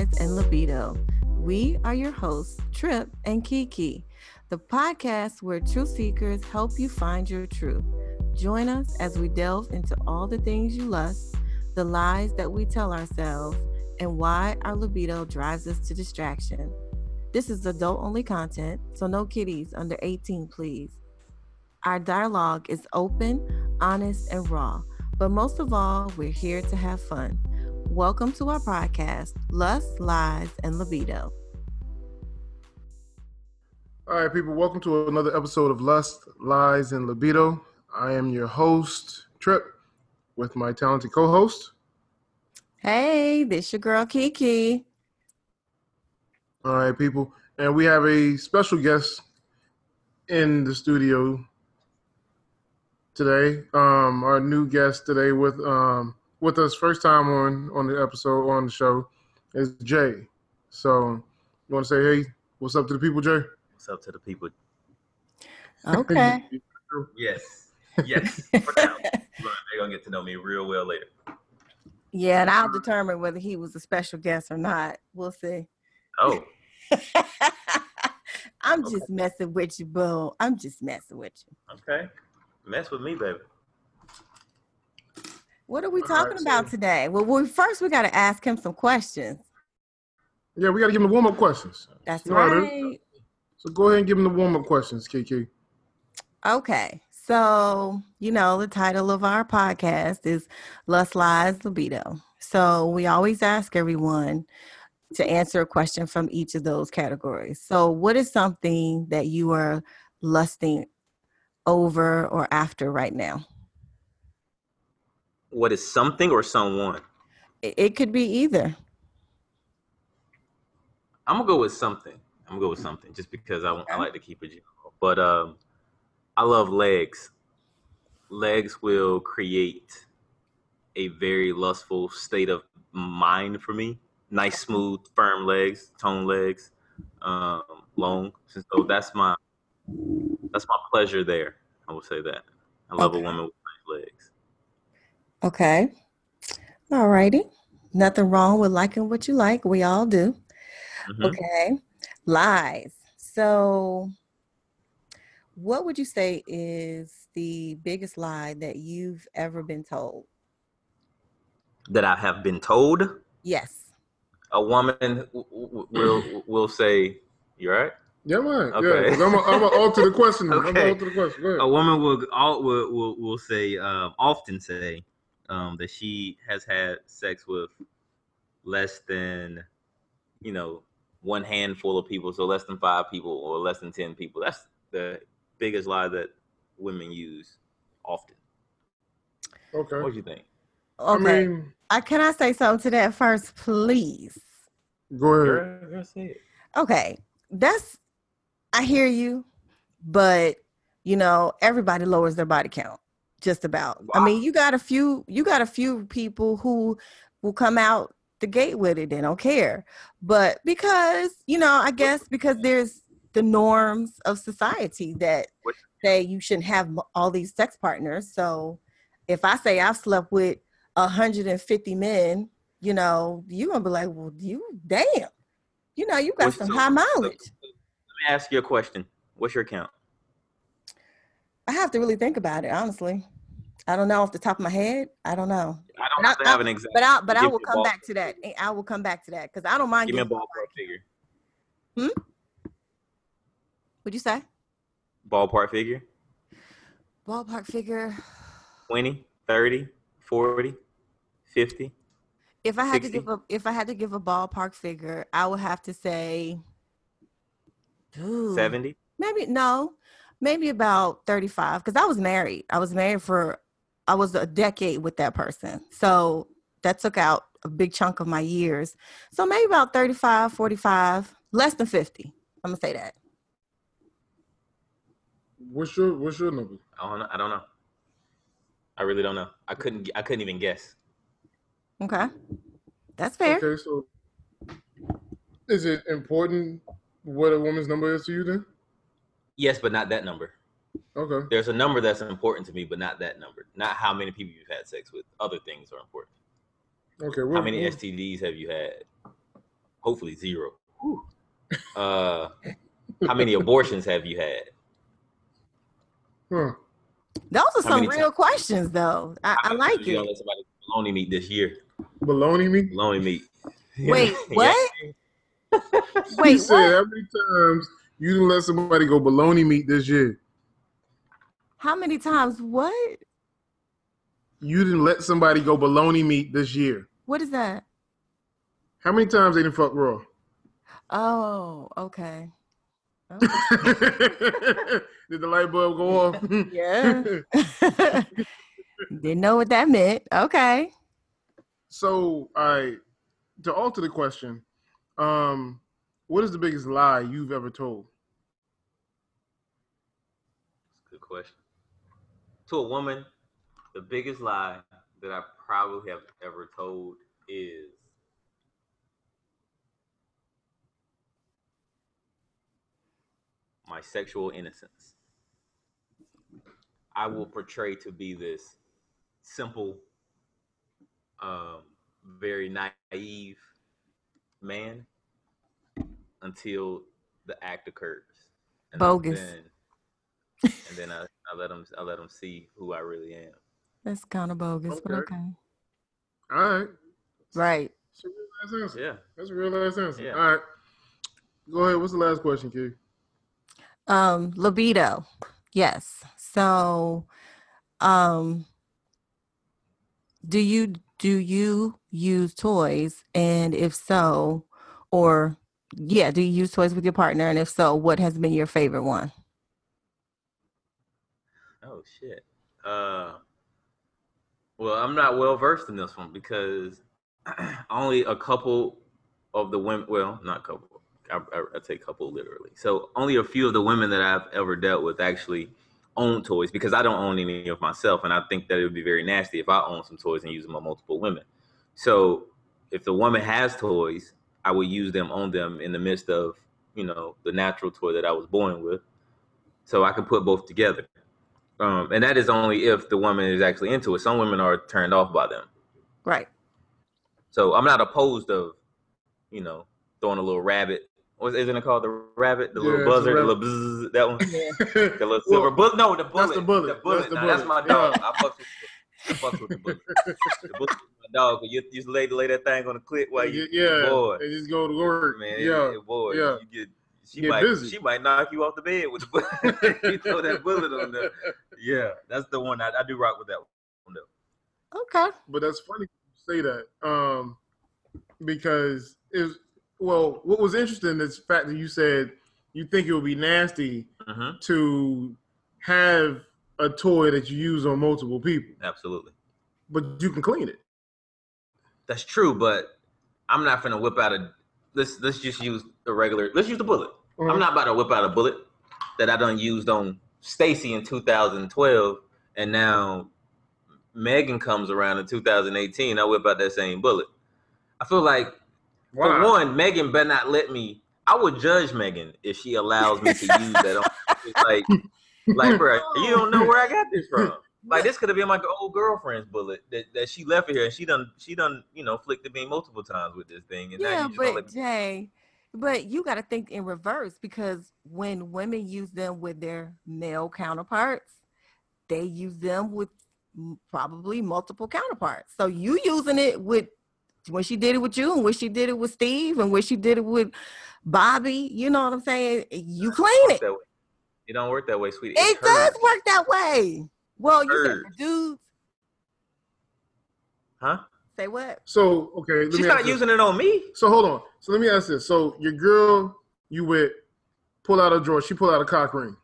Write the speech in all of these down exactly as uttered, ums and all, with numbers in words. Minds, and Libido. We are your hosts, Trip and Kiki, the podcast where truth seekers help you find your truth. Join us as we delve into all the things you lust, the lies that we tell ourselves, and why our libido drives us to distraction. This is adult-only content, so no kiddies under eighteen, please. Our dialogue is open, honest, and raw, but most of all, we're here to have fun. Welcome to our podcast, Lust, Lies, and Libido. All right, people, welcome to another episode of Lust, Lies, and Libido. I am your host, Trip, with my talented co-host. Hey, this your girl, Kiki. All right, people, and we have a special guest in the studio today. Um, our new guest today with um, with us, first time on, on the episode, on the show, is Jay. So you want to say, hey, what's up to the people, Jay? What's up to the people? Okay. yes. Yes. For now. They're going to get to know me real well later. Yeah, and I'll determine whether he was a special guest or not. We'll see. Oh. I'm okay. just messing with you, boo. I'm just messing with you. Okay. Mess with me, baby. What are we talking right, about so. today? Well, we, first we got to ask him some questions. Yeah, we got to give him the warm-up questions. That's you know right. So go ahead and give him the warm-up questions, Kiki. Okay. So, you know, the title of our podcast is Lust, Lies, Libido. So we always ask everyone to answer a question from each of those categories. So what is something that you are lusting over or after right now? What is something or someone? It could be either. I'm going to go with something. I'm going to go with something just because I, I like to keep it general. But um, I love legs. Legs will create a very lustful state of mind for me. Nice, smooth, firm legs, toned legs, um, long. So that's my that's my pleasure there. I would say that. I love okay. a woman with nice legs. Okay. All righty. Nothing wrong with liking what you like. We all do. Mm-hmm. Okay. Lies. So what would you say is the biggest lie that you've ever been told? That I have been told? Yes. A woman w- w- will will say, "You all right?" Yeah, man. Okay. Yeah, I'm gonna alter the question. Okay. I'm gonna alter the question. Go ahead. A woman will all will will, will say um, often say um, that she has had sex with less than you know one handful of people, so less than five people or less than ten people. That's the biggest lie that women use often. Okay. What do you think? Okay. I mean, I, can I say something to that first, please? Go ahead. Girl, say it. Okay. That's, I hear you, but, you know, everybody lowers their body count, just about. Wow. I mean, you got a few, you got a few people who will come out the gate with it and don't care. But because, you know, I guess because there's the norms of society that say you shouldn't have all these sex partners. So if I say I've slept with one hundred fifty men, you know, you gonna be like, well, you damn, you know, you got what's some so, high mileage. So, let me ask you a question. What's your count? I have to really think about it, honestly. I don't know off the top of my head. I don't know. I don't have, I, to have I, an exact. But I, but I will come back to that. I will come back to that because I don't mind. Give me a ballpark figure. Hmm. What'd you say? Ballpark figure. Ballpark figure. Twenty, thirty. forty, fifty, if I had sixty. to give a if I had to give a ballpark figure, I would have to say ooh, seventy. Maybe no, maybe about thirty-five because I was married. I was married for I was a decade with that person. So that took out a big chunk of my years. So maybe about thirty-five, forty-five, less than fifty. I'm going to say that. What's your what's your number? I don't know. I don't know. I really don't know. I couldn't. I couldn't even guess. Okay, that's fair. Okay, so is it important what a woman's number is to you then? Yes, but not that number. Okay. There's a number that's important to me, but not that number. Not how many people you've had sex with. Other things are important. Okay. Well, how many well, S T Ds have you had? hopefully zero. Uh, how many abortions have you had? Hmm. Those are some real questions, though. I, I like it. Let somebody bologna meat this year. Bologna meat? Bologna meat. Wait, what? Wait, you said how many times you didn't let somebody go bologna meat this year? How many times what? You didn't let somebody go bologna meat this year. What is that? How many times they didn't fuck raw? Oh, okay. Oh. Did the light bulb go off? Yeah. Didn't know what that meant. Okay. So, I to alter the question, um, what is the biggest lie you've ever told? That's a good question. To a woman, the biggest lie that I probably have ever told is my sexual innocence. I will portray to be this simple, um, very naive man until the act occurs. And bogus. Then, and then I, I let them. I let them see who I really am. That's kind of bogus, okay. But okay. All right. Right. That's a real nice answer. Yeah. That's a real nice answer. Yeah. All right. Go ahead. What's the last question, Key? Um, libido. Yes. So, um, do you do you use toys? And if so, or yeah, do you use toys with your partner? And if so, what has been your favorite one? Oh shit. Uh, well, I'm not well versed in this one because only a couple of the women. Well, not couple. I, I, I take couple literally. So only a few of the women that I've ever dealt with actually own toys because I don't own any of myself. And I think that it would be very nasty if I own some toys and use them on multiple women. So if the woman has toys, I would use them on them in the midst of, you know, the natural toy that I was born with. So I could put both together. Um, and that is only if the woman is actually into it. Some women are turned off by them. Right. So I'm not opposed of, you know, throwing a little rabbit. What isn't it called? The rabbit, the yeah, little buzzer, the little bzzz, that one. Yeah. The little silver bullet. No, the bullet. That's the bullet. The bullet. That's, now, the bullet. That's my dog. Yeah. I fuck with, I fuck with the bullet. The bullet is my dog. You, you just lay, lay that thing on the clip while you yeah, bored. And just go to work, man. Yeah, boy. Yeah. You get she get might busy. She might knock you off the bed with the bullet. You throw that bullet on there. Yeah, that's the one. I, I do rock with that one though. Okay. But that's funny you say that um, because it's. Well, what was interesting is the fact that you said you think it would be nasty mm-hmm. to have a toy that you use on multiple people. Absolutely. But you can clean it. That's true, but I'm not going to whip out a... Let's, let's just use the regular... Let's use the bullet. Mm-hmm. I'm not about to whip out a bullet that I done used on Stacy in two thousand twelve, and now Megan comes around in two thousand eighteen. I whip out that same bullet. I feel like... Wow. For one, Megan better not let me. I would judge Megan if she allows me to use that. On, it's like, like, bro, you don't know where I got this from. Like, this could have been my old girlfriend's bullet that, that she left here, and she done, she done, you know, flicked the beam multiple times with this thing. And yeah, now but like, Jay, but you got to think in reverse because when women use them with their male counterparts, they use them with probably multiple counterparts. So you using it with. When she did it with you and when she did it with Steve and when she did it with Bobby, you know what I'm saying? You clean it. It don't work that way, sweetie. It, it does work that way. Well, you said the dudes. Huh? Say what? So, okay. Let She's me not using this. It on me. So, hold on. So, let me ask this. So, your girl you with pull out a drawer. She pull out a cock ring.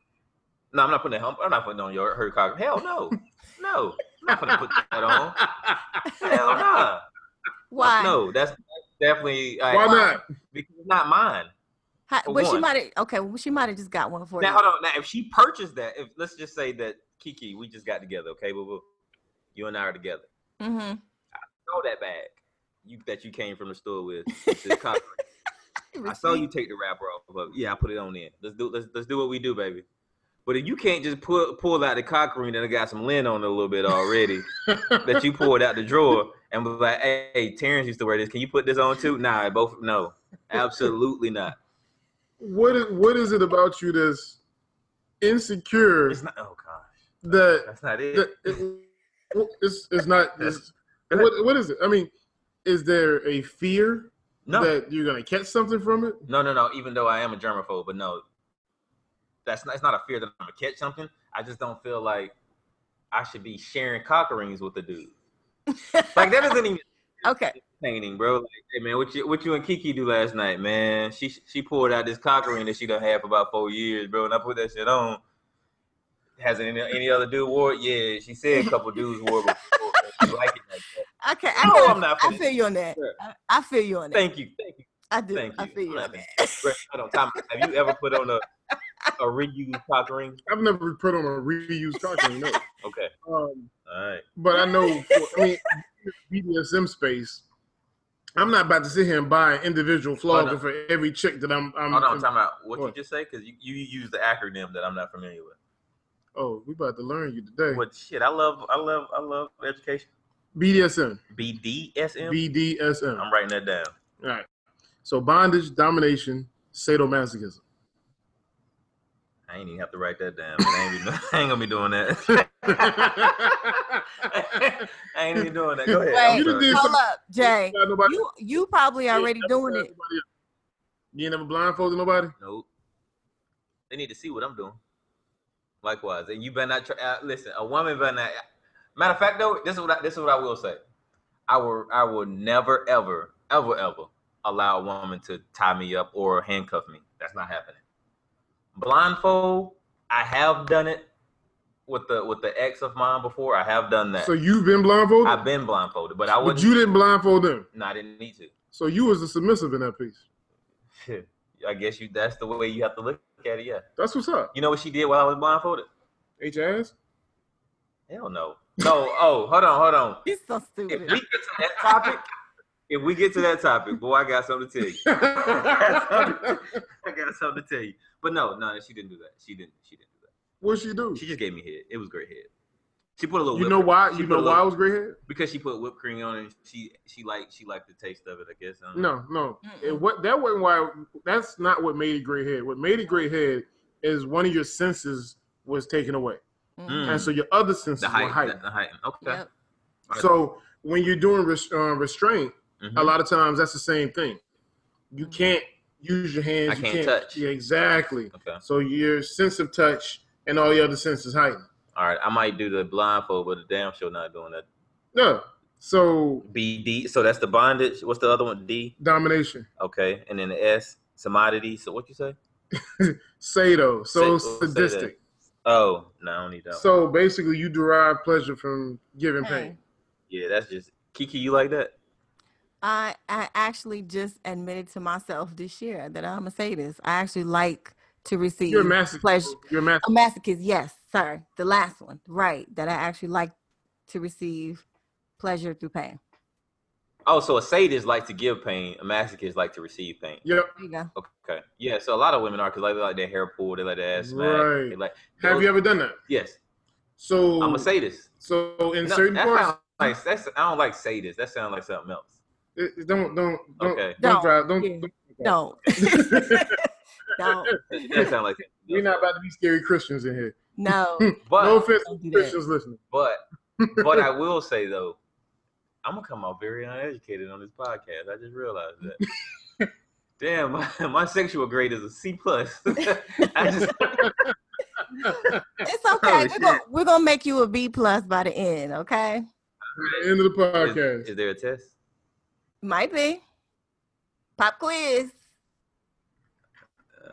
No, I'm not putting it on. I'm not putting on your, her cock ring. Hell no. No. I'm not going to put that on. Hell no. Nah. Why? No, that's definitely. Why uh, not? Because it's not mine. How, well, one. She might have. Okay, well, she might have just got one for now, you. Now, hold on. Now, if she purchased that, if let's just say that Kiki, we just got together. Okay, boo boo, you and I are together. Mm-hmm. I saw that bag you that you came from the store with. with this cock ring. I saw you take the wrapper off, but yeah, I put it on in. Let's do. Let's let's do what we do, baby. But if you can't just pull pull out the cock ring that I got some lint on it a little bit already, that you pulled out the drawer. And was like, hey, hey, Terrence used to wear this. Can you put this on too? Nah, both no. Absolutely not. What is, what is it about you that's insecure? It's not, oh gosh. That, that's not it. That it it's, it's not. It's, what, what is it? I mean, is there a fear no. that you're going to catch something from it? No, no, no. Even though I am a germaphobe, but no. That's not, it's not a fear that I'm going to catch something. I just don't feel like I should be sharing cock rings with a dude. Like, that doesn't even... Okay. Painting, bro. Like, hey, man, what you, what you and Kiki do last night, man? She she pulled out this cock ring that she done had for about four years, bro, and I put that shit on. Hasn't any, any other dude wore it? Yeah, she said a couple dudes wore it before. She like it like that. Okay, I, no, I'm not I feel you on that. Sure. I, I feel you on that. Thank you. Thank you. I do. Thank I you. feel you on that. Have you ever put on a... a reused cock ring? I've never put on a reused cock ring, no. Okay. Um, All right. But I know, for, I mean, B D S M space, I'm not about to sit here and buy an individual flogger oh, no. for every chick that I'm... I'm Hold on, I'm talking about what, what you just say, because you, you use the acronym that I'm not familiar with. Oh, we about to learn you today. What shit, I love, I love, I love education. B D S M. B D S M? B D S M. I'm writing that down. All right. So bondage, domination, sadomasochism. I ain't even have to write that down. But I, ain't be, I ain't gonna be doing that. I ain't even doing that. Go ahead. Wait, you did hold up, Jay. You you probably already doing it. You ain't never blindfolded nobody? Nope. They need to see what I'm doing. Likewise, and you better not try, uh, listen. A woman better not. Matter of fact, though, this is what I, this is what I will say. I will I will never ever ever ever allow a woman to tie me up or handcuff me. That's not happening. Blindfold, I have done it with the with the ex of mine before. I have done that. So you've been blindfolded? I've been blindfolded, but I wouldn't. But you didn't blindfold them? No, I didn't need to. So you was a submissive in that piece. I guess you. That's the way you have to look at it, yeah. That's what's up. You know what she did while I was blindfolded? H ass? Hell no. No, oh, hold on, hold on. He's so stupid. If we get to that topic, if we get to that topic, boy, I got something to tell you. I got something to tell you. But no, no, she didn't do that. She didn't. She didn't do that. What'd she do? She just gave me head. It was great head. She put a little. You know why? You know why it was great head? Because she put whipped cream on it. And she she liked she liked the taste of it. I guess. I no, no. It, what that wasn't why. That's not what made it great head. What made it great head is one of your senses was taken away, mm. and so your other senses the height, were heightened. The, the heightened. Okay. Yep. So when you're doing res, uh, restraint, mm-hmm. a lot of times that's the same thing. You can't. Use your hands. I can't, you can't touch. Yeah, exactly. Okay. So your sense of touch and all the other senses heighten. All right, I might do the blindfold, but the damn show not doing that. No. So B D. So that's the bondage. What's the other one? D. Domination. Okay, and then the S. Samadity. So what you say? Sado. So Sado. Sadistic. Oh no, I don't need that. So one. Basically, you derive pleasure from giving hey. pain. Yeah, that's just Kiki. You like that? I, I actually just admitted to myself this year that I'm going to say this. I actually like to receive You're a masochist. pleasure. You're a masochist. A masochist, yes. Sorry. The last one. Right. That I actually like to receive pleasure through pain. Oh, so a sadist like to give pain. A masochist like to receive pain. Yep. There you go. Okay. Yeah, so a lot of women are because like, they like their hair pulled. They like their ass smack. Right. They like, Have those, you ever done that? Yes. So I'm a sadist. So in no, certain parts. Like, that's, I don't like sadist. That sounds like something else. It, don't don't don't okay. don't drive don't yeah. don't. Don't. don't. That sound like we're not about to be scary Christians in here. No, but no offense to Christians listening. But but I will say though, I'm gonna come out very uneducated on this podcast. I just realized that. Damn, my, my sexual grade is a C plus. I just. It's okay. We're gonna, we're gonna make you a B plus by the end. Okay. The end of the podcast. Is, is there a test? Might be. Pop quiz.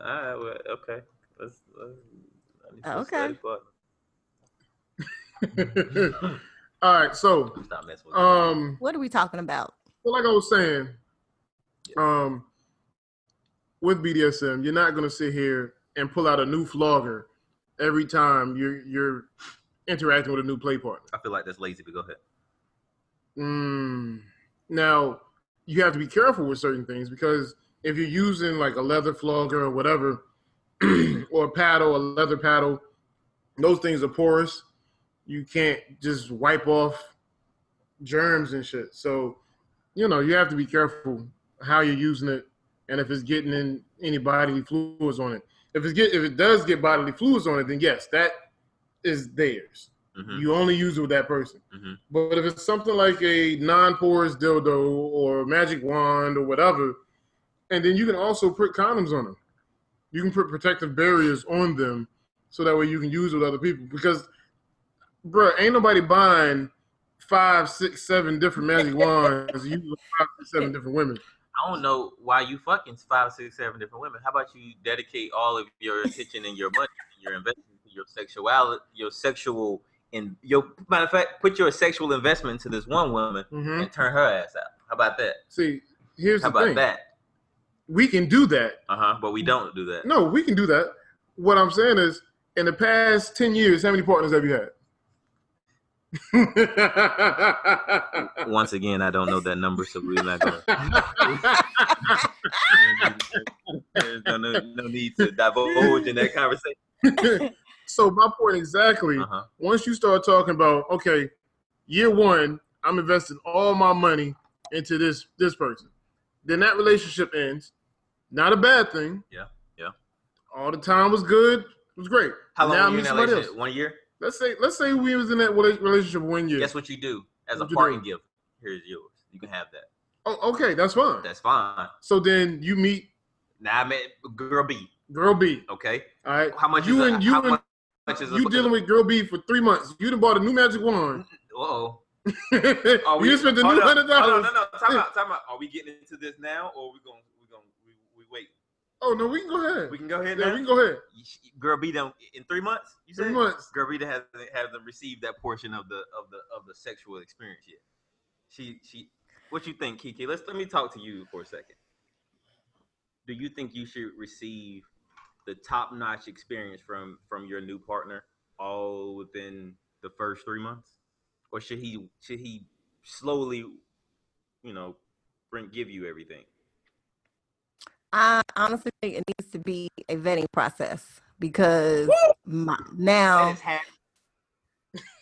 All right. Well, okay. Let's, let's, let's okay. All right. So, um, what are we talking about? Well, like I was saying, um, with B D S M, you're not going to sit here and pull out a new flogger every time you're you're interacting with a new play partner. I feel like that's lazy, but go ahead. Mm, now. You have to be careful with certain things because if you're using like a leather flogger or whatever, or a paddle, a leather paddle, those things are porous. You can't just wipe off germs and shit. So, you know, you have to be careful how you're using it and if it's getting in any bodily fluids on it. If, it's get, if it does get bodily fluids on it, then yes, that is theirs. Mm-hmm. You only use it with that person. Mm-hmm. But if it's something like a non-porous dildo or magic wand or whatever, and then you can also put condoms on them. You can put protective barriers on them so that way you can use it with other people. Because, bro, ain't nobody buying five, six, seven different magic wands. You use five, six, seven different women. I don't know why you fucking five, six, seven different women. How about you dedicate all of your attention and your money and your investment to your sexuality, your sexual, and your, matter of fact, put your sexual investment to this one woman mm-hmm. and turn her ass out. How about that? See, here's How the thing. How about that? We can do that. Uh-huh, but we don't do that. No, we can do that. What I'm saying is, in the past ten years, how many partners have you had? Once again, I don't know that number, so we're not going to. There's no, no, no need to divulge in that conversation. So my point exactly, uh-huh. once you start talking about, okay, year one, I'm investing all my money into this this person. Then that relationship ends. Not a bad thing. Yeah, yeah. All the time was good. It was great. How long now were you in that relationship? Else. One year? Let's say let's say we was in that relationship one year. Guess what you do as what a parting gift? Here's yours. You can have that. Oh, okay. That's fine. That's fine. So then you meet. Nah, I met girl B. Girl B. Okay. All right. How much? You is and a, you and much is you a, dealing with girl B for three months. You done bought a new magic wand. Uh oh. Are we, you spent the new hundred dollars. No, no, no. Time out. Time out. Are we getting into this now, or are we gonna we gonna we, we wait? Oh no, we can go ahead. We can go ahead. Yeah, now? we can go ahead. Girl B done in three months. You said? Three months. Girl B hasn't hasn't received that portion of the of the of the sexual experience yet. She she. What you think, Kiki? Let's let me talk to you for a second. Do you think you should receive the top notch experience from from your new partner all within the first three months? Or should he should he slowly, you know, bring give you everything? I honestly think it needs to be a vetting process because my, now.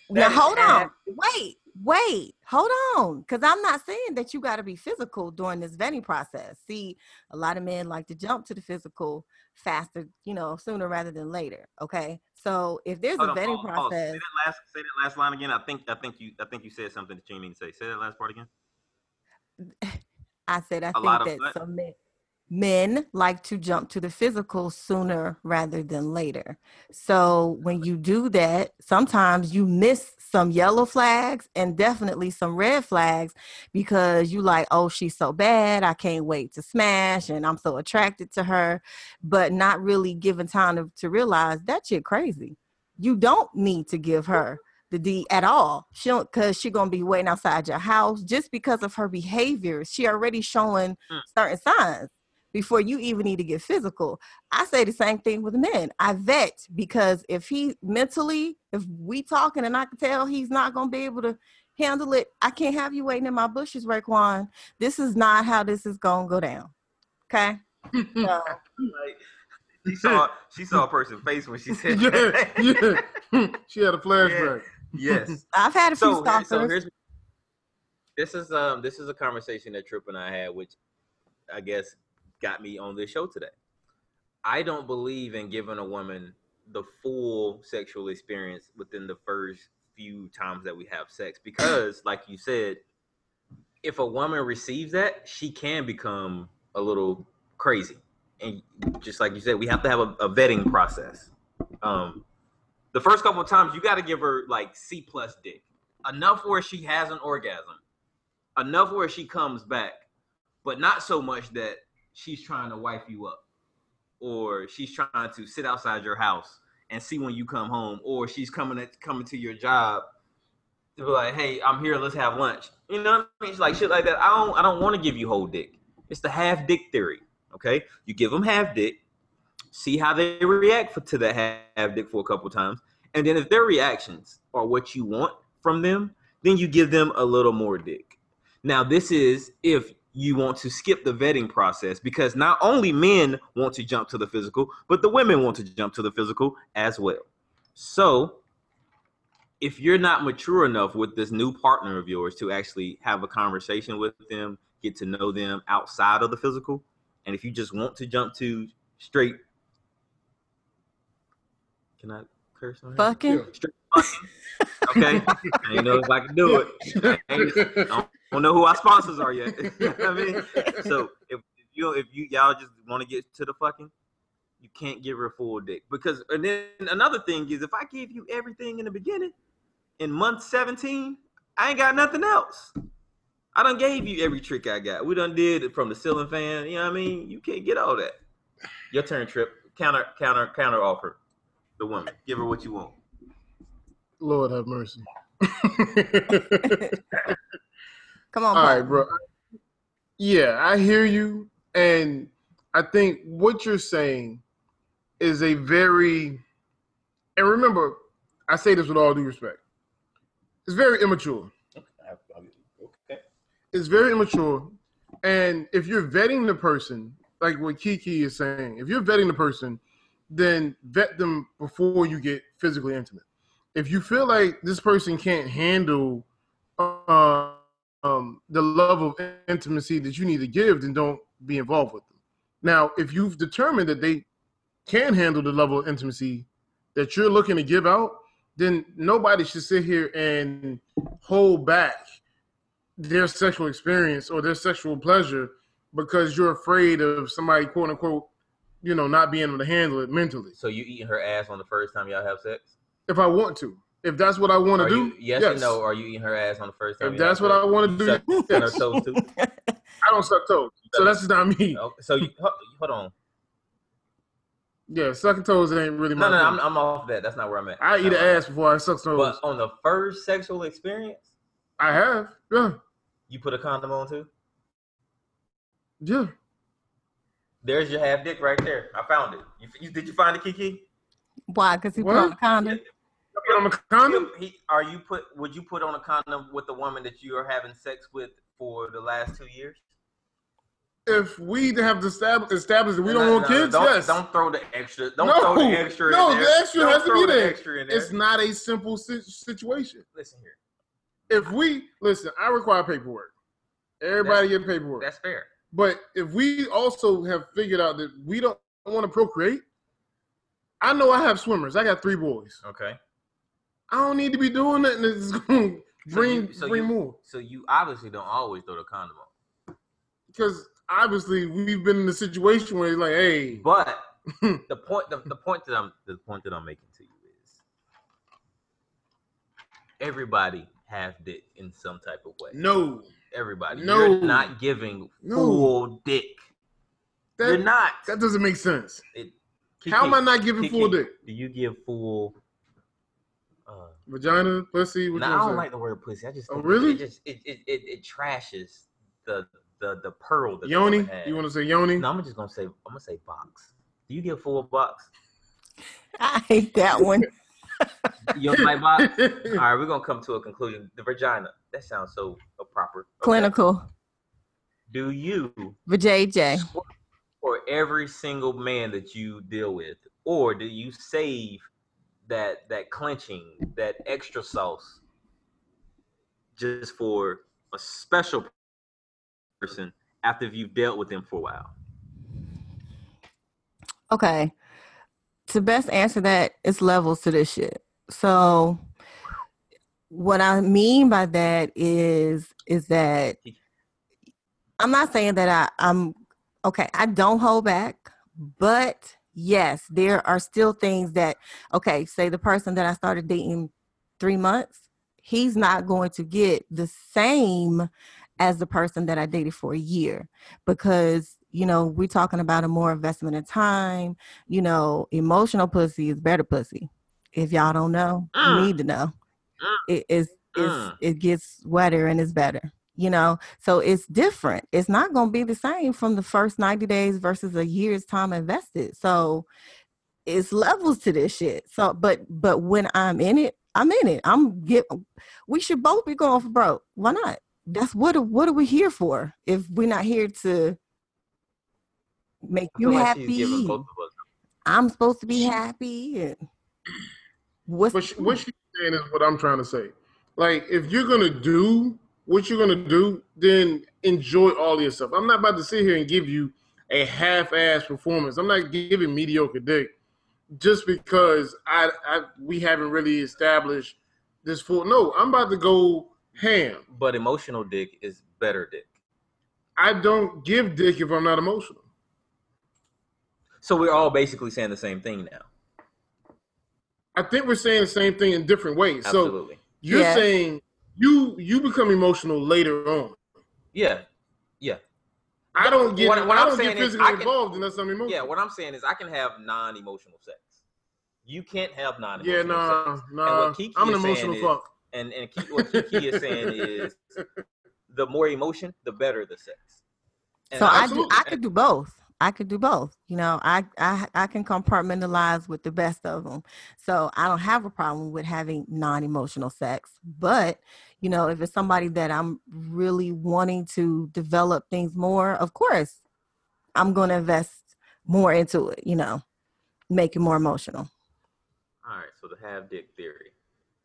Now hold on, wait, wait, hold on, because I'm not saying that you got to be physical during this vetting process. See, a lot of men like to jump to the physical faster, you know, sooner rather than later. Okay, so if there's hold a on, vetting hold, process, hold. Say, that last, say that last line again. I think I think you I think you said something that you didn't mean to say. Say that last part again. I said I a think that what? some men, men like to jump to the physical sooner rather than later. So when you do that, sometimes you miss some yellow flags and definitely some red flags because you like, oh, she's so bad. I can't wait to smash and I'm so attracted to her, but not really given time to, to realize that shit crazy. You don't need to give her the D at all. She don't, cause she gonna be waiting outside your house just because of her behavior. She already showing mm. certain signs. Before you even need to get physical. I say the same thing with men. I vet because if he mentally, if we talking and I can tell he's not going to be able to handle it, I can't have you waiting in my bushes, Raekwon. This is not how this is going to go down. Okay? So. she, saw, she saw a person's face when she said that. Yeah, yeah. She had a flashback. Yeah. Yes. I've had a few so, stalkers. So here's, this, is, um, this is a conversation that Tripp and I had, which I guess got me on this show today. I don't believe in giving a woman the full sexual experience within the first few times that we have sex because, like you said, if a woman receives that, she can become a little crazy. And just like you said, we have to have a, a vetting process. Um, the first couple of times, you got to give her like C plus dick. Enough where she has an orgasm. Enough where she comes back. But not so much that she's trying to wipe you up, or she's trying to sit outside your house and see when you come home, or she's coming at, coming to your job to be like, "Hey, I'm here. Let's have lunch." You know what I mean? It's like shit like that. I don't. I don't want to give you whole dick. It's the half dick theory. Okay, you give them half dick, see how they react for, to that half, half dick for a couple times, and then if their reactions are what you want from them, then you give them a little more dick. Now, this is if you want to skip the vetting process because not only men want to jump to the physical, but the women want to jump to the physical as well. So if you're not mature enough with this new partner of yours to actually have a conversation with them, get to know them outside of the physical, And if you just want to jump to straight, can I curse on here? Fucking. Yeah. Straight fucking. Okay. I ain't know if I can do it. I, I don't know who our sponsors are yet. I mean, so if, if you if you y'all just want to get to the fucking, you can't give her a full dick. Because, and then another thing is, if I give you everything in the beginning, in month seventeen, I ain't got nothing else. I done gave you every trick I got. We done did it from the ceiling fan. You know what I mean? You can't get all that. Your turn, Trip. Counter, counter, counter offer. The woman. Give her what you want. Lord have mercy. Come on, all right, bro. Yeah, I hear you. And I think what you're saying is a very, and remember, I say this with all due respect. It's very immature. It's very immature, and if you're vetting the person, like what Kiki is saying, if you're vetting the person, then vet them before you get physically intimate. If you feel like this person can't handle uh, um, the level of intimacy that you need to give, then don't be involved with them. Now, if you've determined that they can handle the level of intimacy that you're looking to give out, then nobody should sit here and hold back their sexual experience or their sexual pleasure because you're afraid of somebody, quote unquote, you know, not being able to handle it mentally. So you eating her ass on the first time y'all have sex? If I want to. If that's what I want to do. You, yes, yes or no? Are you eating her ass on the first time? If that's what I want to do. You suck her toes too? I don't suck toes. So that's just not me. Okay, so you, hold on. Yeah, sucking toes ain't really my No, no, I'm, I'm off that. That's not where I'm at. I that's eat an ass before I suck toes. But on the first sexual experience? I have, yeah. You put a condom on too? Yeah. There's your half dick right there. I found it. You, you, did you find it, Kiki? Why? Because he what? put on a condom. Put on a condom? He, are you put? Would you put on a condom with the woman that you are having sex with for the last two years? If we have established, established that we no, don't no, want no, kids, don't, yes. Don't throw the extra. Don't no, throw the extra. No, in there. the extra don't has to be there. The extra in there. It's not a simple situation. Listen here. If we, listen, I require paperwork. Everybody that's, get paperwork. That's fair. But if we also have figured out that we don't want to procreate, I know I have swimmers. I got three boys. Okay. I don't need to be doing nothing that's going to bring, so bring you, more. So you obviously don't always throw the condom on. Because obviously we've been in a situation where it's like, hey. But the point, the, the point that I'm, the point that I'm making to you is everybody have dick in some type of way. No. Everybody. No. You're not giving no. full dick. That, You're not. That doesn't make sense. It, Kiki, How am I not giving Kiki, full dick? Do you give full... Uh, Vagina, pussy? Nah, I don't saying? like the word pussy. I just oh, really? It, just, it, it, it, it trashes the, the, the pearl that Yoni? You want to say yoni? No, I'm just going to say, I'm going to say box. Do you give full box? I hate that one. You don't like box? All right, we're gonna come to a conclusion. The vagina. That sounds so proper. Okay. Clinical. Do you V J J for every single man that you deal with, or do you save that that clenching, that extra sauce, just for a special person after you've dealt with them for a while? Okay. To best answer that, it's levels to this shit. So what I mean by that is, is that I'm not saying that I, I'm, okay, I don't hold back, but yes, there are still things that, okay, say the person that I started dating three months, he's not going to get the same as the person that I dated for a year because you know, we're talking about a more investment in time. You know, emotional pussy is better pussy. If y'all don't know, mm. you need to know. Mm. It is, mm. it gets wetter and it's better. You know, so it's different. It's not going to be the same from the first ninety days versus a year's time invested. So it's levels to this shit. So, but but when I'm in it, I'm in it. I'm get. We should both be going for broke. Why not? That's what. What are we here for? If we're not here to make you happy. I'm supposed to be happy. What's what, she, what she's saying is what I'm trying to say. Like, if you're going to do what you're going to do, then enjoy all of yourself. I'm not about to sit here and give you a half-ass performance. I'm not giving mediocre dick just because I, I we haven't really established this full. No, I'm about to go ham. But emotional dick is better dick. I don't give dick if I'm not emotional. So we're all basically saying the same thing now. I think we're saying the same thing in different ways. Absolutely. So you're yeah. saying you you become emotional later on. Yeah, yeah. I don't get, what, what I don't get physically can, involved unless I'm emotional. Yeah, what I'm saying is I can have non-emotional sex. You can't have non-emotional yeah, nah, sex. Nah, and what I'm an emotional is, fuck. And, and Kiki, what Kiki is saying is the more emotion, the better the sex. And so I, do, I could do both. I could do both. You know, I, I, I can compartmentalize with the best of them. So I don't have a problem with having non-emotional sex. But, you know, if it's somebody that I'm really wanting to develop things more, of course, I'm going to invest more into it, you know, make it more emotional. All right. So the have dick theory.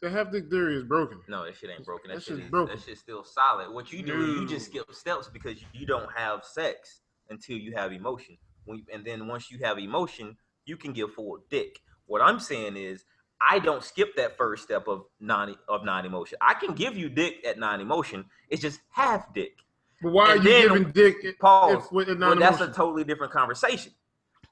The have dick theory is broken. No, that shit ain't broken. That, that shit is broken. That shit's still solid. What you do, mm. you just skip steps because you don't have sex until you have emotion. When, and then once you have emotion, you can give full dick. What I'm saying is I don't skip that first step of non of non-emotion. I can give you dick at non-emotion. It's just half dick. But why and are you then, giving dick at, pause, if, with non-emotion? Well, that's a totally different conversation.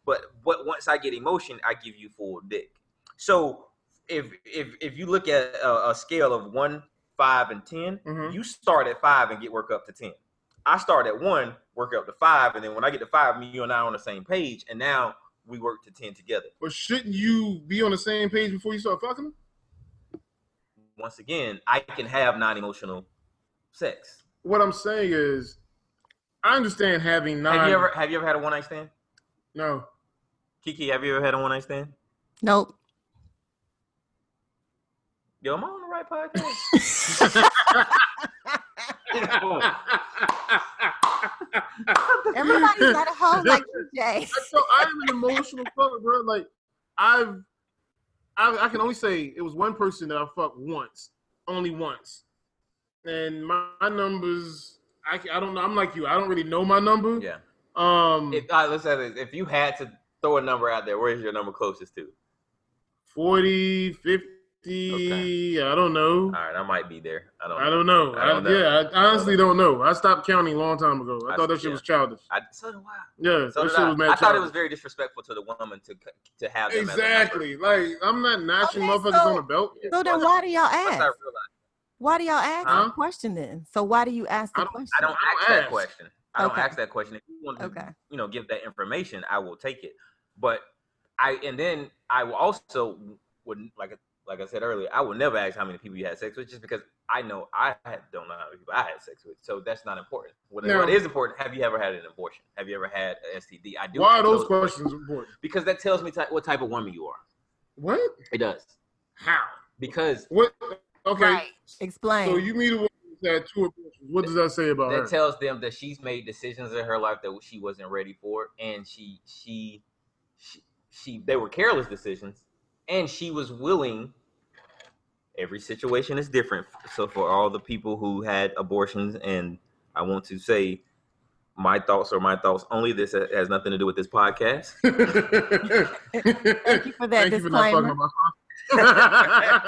But what once I get emotion, I give you full dick. So if if if you look at a, a scale of one, five, and ten, mm-hmm. you start at five and get work up to ten. I start at one, work up to five, and then when I get to five, you and I are on the same page, and now we work to ten together. But shouldn't you be on the same page before you start fucking? Once again, I can have non-emotional sex. What I'm saying is, I understand having non- Have you ever, have you ever had a one-night stand? No. Kiki, have you ever had a one-night stand? Nope. Yo, am I on the right podcast? Everybody's got a hole like D J. So I'm an emotional fucker, bro. Like I've, I, I can only say it was one person that I fucked once, only once. And my, my numbers, I, I don't know. I'm like you. I don't really know my number. Yeah. Um. If, all right, let's say this. If you had to throw a number out there, where's your number closest to? Forty, fifty. Okay. I don't know. All right, I might be there. I don't. I don't know. know. I don't I, know. Yeah, I honestly don't know. I stopped counting a long time ago. I, I thought that yeah. shit was childish. I, so did I. Yeah, so that shit I. was mad. I childish. Thought it was very disrespectful to the woman to to have them exactly. Like I'm not notching okay, motherfuckers so, on the belt. So then why do y'all ask? Why do y'all ask huh? the question then? So why do you ask the I question? I don't ask that question. I don't okay. ask that question. If you want to, okay. you know, give that information, I will take it. But I and then I will also wouldn't like. A, Like I said earlier, I would never ask how many people you had sex with just because I know I don't know how many people I had sex with. So that's not important. What, no. what is important, have you ever had an abortion? Have you ever had an S T D? I do. Why are those, those questions, questions important? Because that tells me t- what type of woman you are. What? It does. How? Because. What? Okay. Right. Explain. So you meet a woman who's had two abortions. What that, does that say about that her? That tells them that she's made decisions in her life that she wasn't ready for. And she, she, she, she they were careless decisions. And she was willing. Every situation is different. So for all the people who had abortions, and I want to say my thoughts are my thoughts only. This has nothing to do with this podcast. Thank you for that Thank disclaimer. You for I had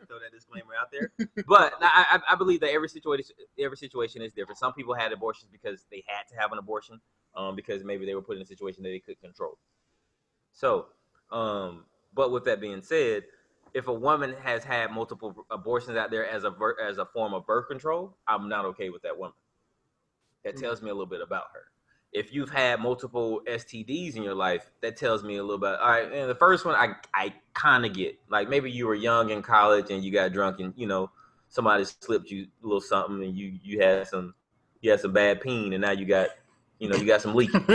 to throw that disclaimer out there. But I, I believe that every situation, every situation is different. Some people had abortions because they had to have an abortion, um, because maybe they were put in a situation that they could control. So. Um, But with that being said, if a woman has had multiple abortions out there as a as a form of birth control, I'm not okay with that woman. That mm-hmm. tells me a little bit about her. If you've had multiple S T Ds in your life, that tells me a little bit. All right, and the first one I I kind of get. Like maybe you were young in college and you got drunk and you know somebody slipped you a little something and you you had some you had some bad peen and now you got you know you got some leaking.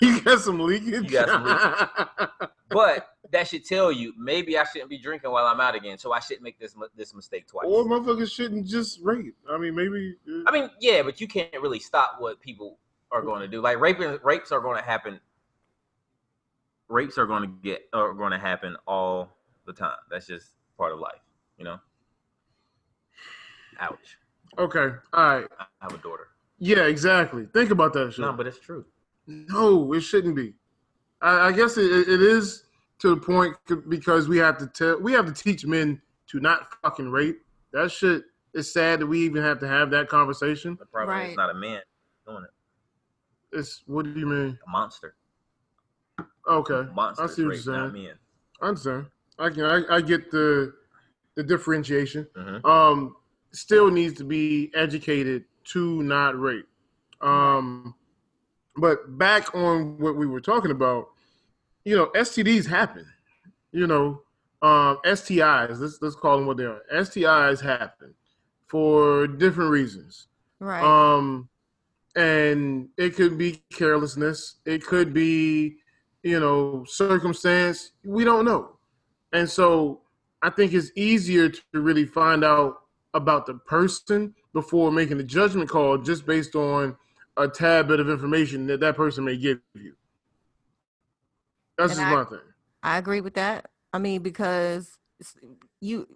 you got some leaking. You got some leaking. But that should tell you, maybe I shouldn't be drinking while I'm out again, so I shouldn't make this this mistake twice. Or motherfuckers shouldn't just rape. I mean, maybe. Uh... I mean, yeah, but you can't really stop what people are going to do. Like raping, rapes are going to happen. Rapes are going to get are going to happen all the time. That's just part of life, you know. Ouch. Okay. All right. I have a daughter. Yeah, exactly. Think about that shit. No, but it's true. No, it shouldn't be. I, I guess it, it is to the point because we have to tell, we have to teach men to not fucking rape. That shit is sad that we even have to have that conversation. The problem right. is not a man doing it. It's, what do you mean? A monster. Okay, monster I see what you're saying. Not men. I understand. I can. I, I get the the differentiation. Mm-hmm. Um, still needs to be educated to not rape. Um, but back on what we were talking about, you know, S T Ds happen. You know, um, S T Is. Let's let's call them what they are. S T Is happen for different reasons. Right. Um, and it could be carelessness. It could be, you know, circumstance. We don't know. And so I think it's easier to really find out about the person before making a judgment call just based on a tad bit of information that that person may give you. That's just my thing. I agree with that. I mean, because you,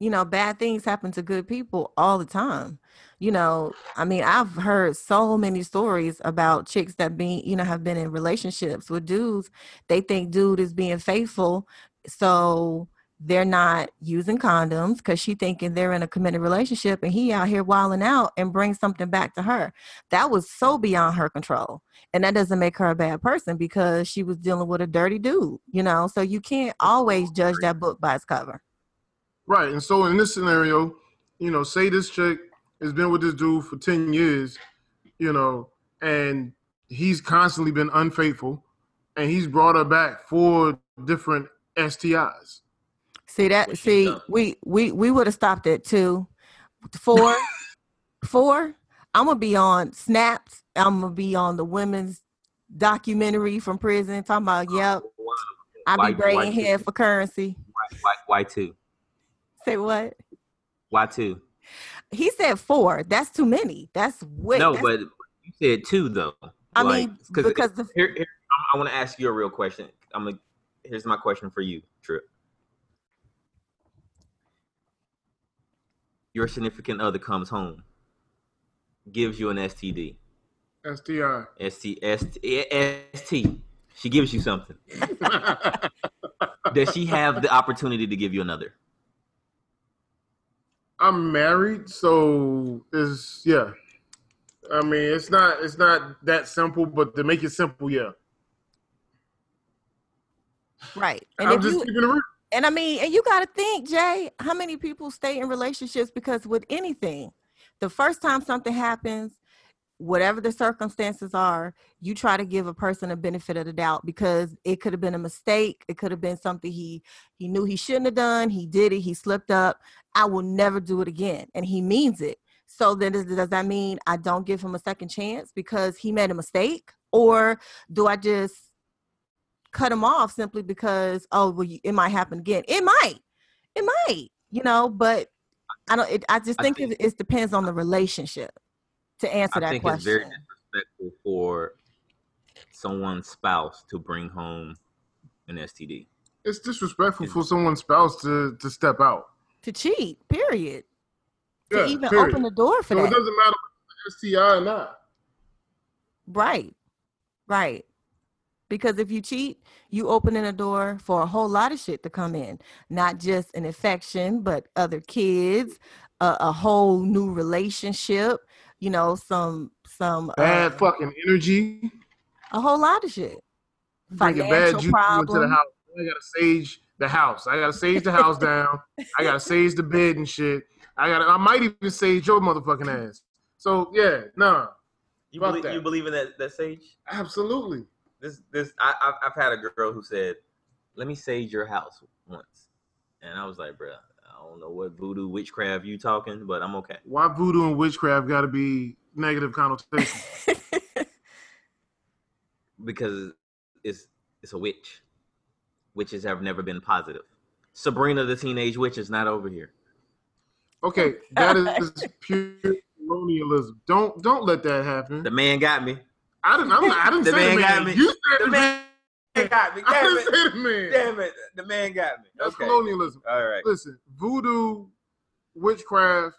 you know, bad things happen to good people all the time. You know, I mean, I've heard so many stories about chicks that being, you know, have been in relationships with dudes. They think dude is being faithful, so they're not using condoms because she thinking they're in a committed relationship, and he out here wilding out and brings something back to her. That was so beyond her control. And that doesn't make her a bad person because she was dealing with a dirty dude, you know? So you can't always judge that book by its cover. Right. And so in this scenario, you know, say this chick has been with this dude for ten years, you know, and he's constantly been unfaithful, and he's brought her back for different S T Is. See that? See, we we we would have stopped at two, four, four. I'm gonna be on Snaps. I'm gonna be on the women's documentary from prison. Talking about, yep, I be braiding hair for currency. Why, why, why two? Say what? Why two? He said four. That's too many. That's way. No, that's, but you said two though. I like, mean, because the here, here, I want to ask you a real question. I'm gonna. Here's my question for you, Tripp. Your significant other comes home, gives you an S T D. S T I. S T S T S T. She gives you something. Does she have the opportunity to give you another? I'm married, so it's yeah. I mean, it's not it's not that simple, but to make it simple, yeah. Right. And I'm just you, keeping it real. And I mean, and you got to think, Jay, how many people stay in relationships because with anything, the first time something happens, whatever the circumstances are, you try to give a person a benefit of the doubt because it could have been a mistake. It could have been something he, he knew he shouldn't have done. He did it. He slipped up. I will never do it again. And he means it. So then does, does that mean I don't give him a second chance because he made a mistake? Or do I just cut them off simply because, oh, well, it might happen again. It might, it might, you know. But I don't. It, I just think, I think it, it depends on the relationship to answer I that think question. It's very disrespectful for someone's spouse to bring home an S T D. It's disrespectful it's, for someone's spouse to to step out to cheat. Period. Yeah, to even period. Open the door for so that. It doesn't matter if it's an S T I or not. Right. Right. Because if you cheat, you open in a door for a whole lot of shit to come in. Not just an infection, but other kids, a, a whole new relationship, you know, some... some bad uh, fucking energy. A whole lot of shit. Financial bad problems. Into the house. I gotta sage the house. I gotta sage the house down. I gotta sage the bed and shit. I gotta. I might even sage your motherfucking ass. So, yeah, nah. You, believe, you believe in that, that sage? Absolutely. This, this, I, I've had a girl who said, "Let me sage your house once," and I was like, "Bro, I don't know what voodoo witchcraft you talking, but I'm okay." Why voodoo and witchcraft got to be negative connotation? Because it's it's a witch. Witches have never been positive. Sabrina the Teenage Witch is not over here. Okay, that is pure colonialism. Don't don't let that happen. The man got me. I didn't. I'm not, I didn't the say man the man got me. You said the man, man got me. Damn I didn't it. Say the man. Damn it. The man got me. That's okay. Colonialism. All right. Listen, voodoo, witchcraft.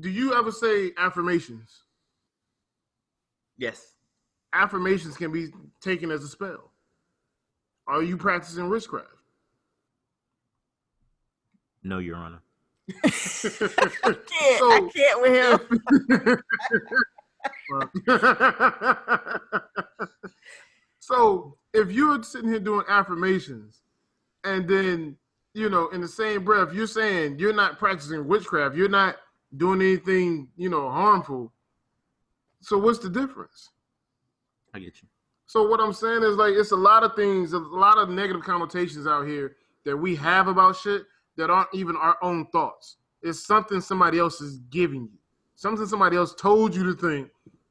Do you ever say affirmations? Yes. affirmations can be taken as a spell. Are you practicing witchcraft? No, Your Honor. I can't. So, I can't with him. So if you're sitting here doing affirmations and then, you know, in the same breath, you're saying you're not practicing witchcraft, you're not doing anything, you know, harmful. So what's the difference? I get you. So what I'm saying is, like, it's a lot of things, a lot of negative connotations out here that we have about shit that aren't even our own thoughts. It's something somebody else is giving you. Something somebody else told you to think,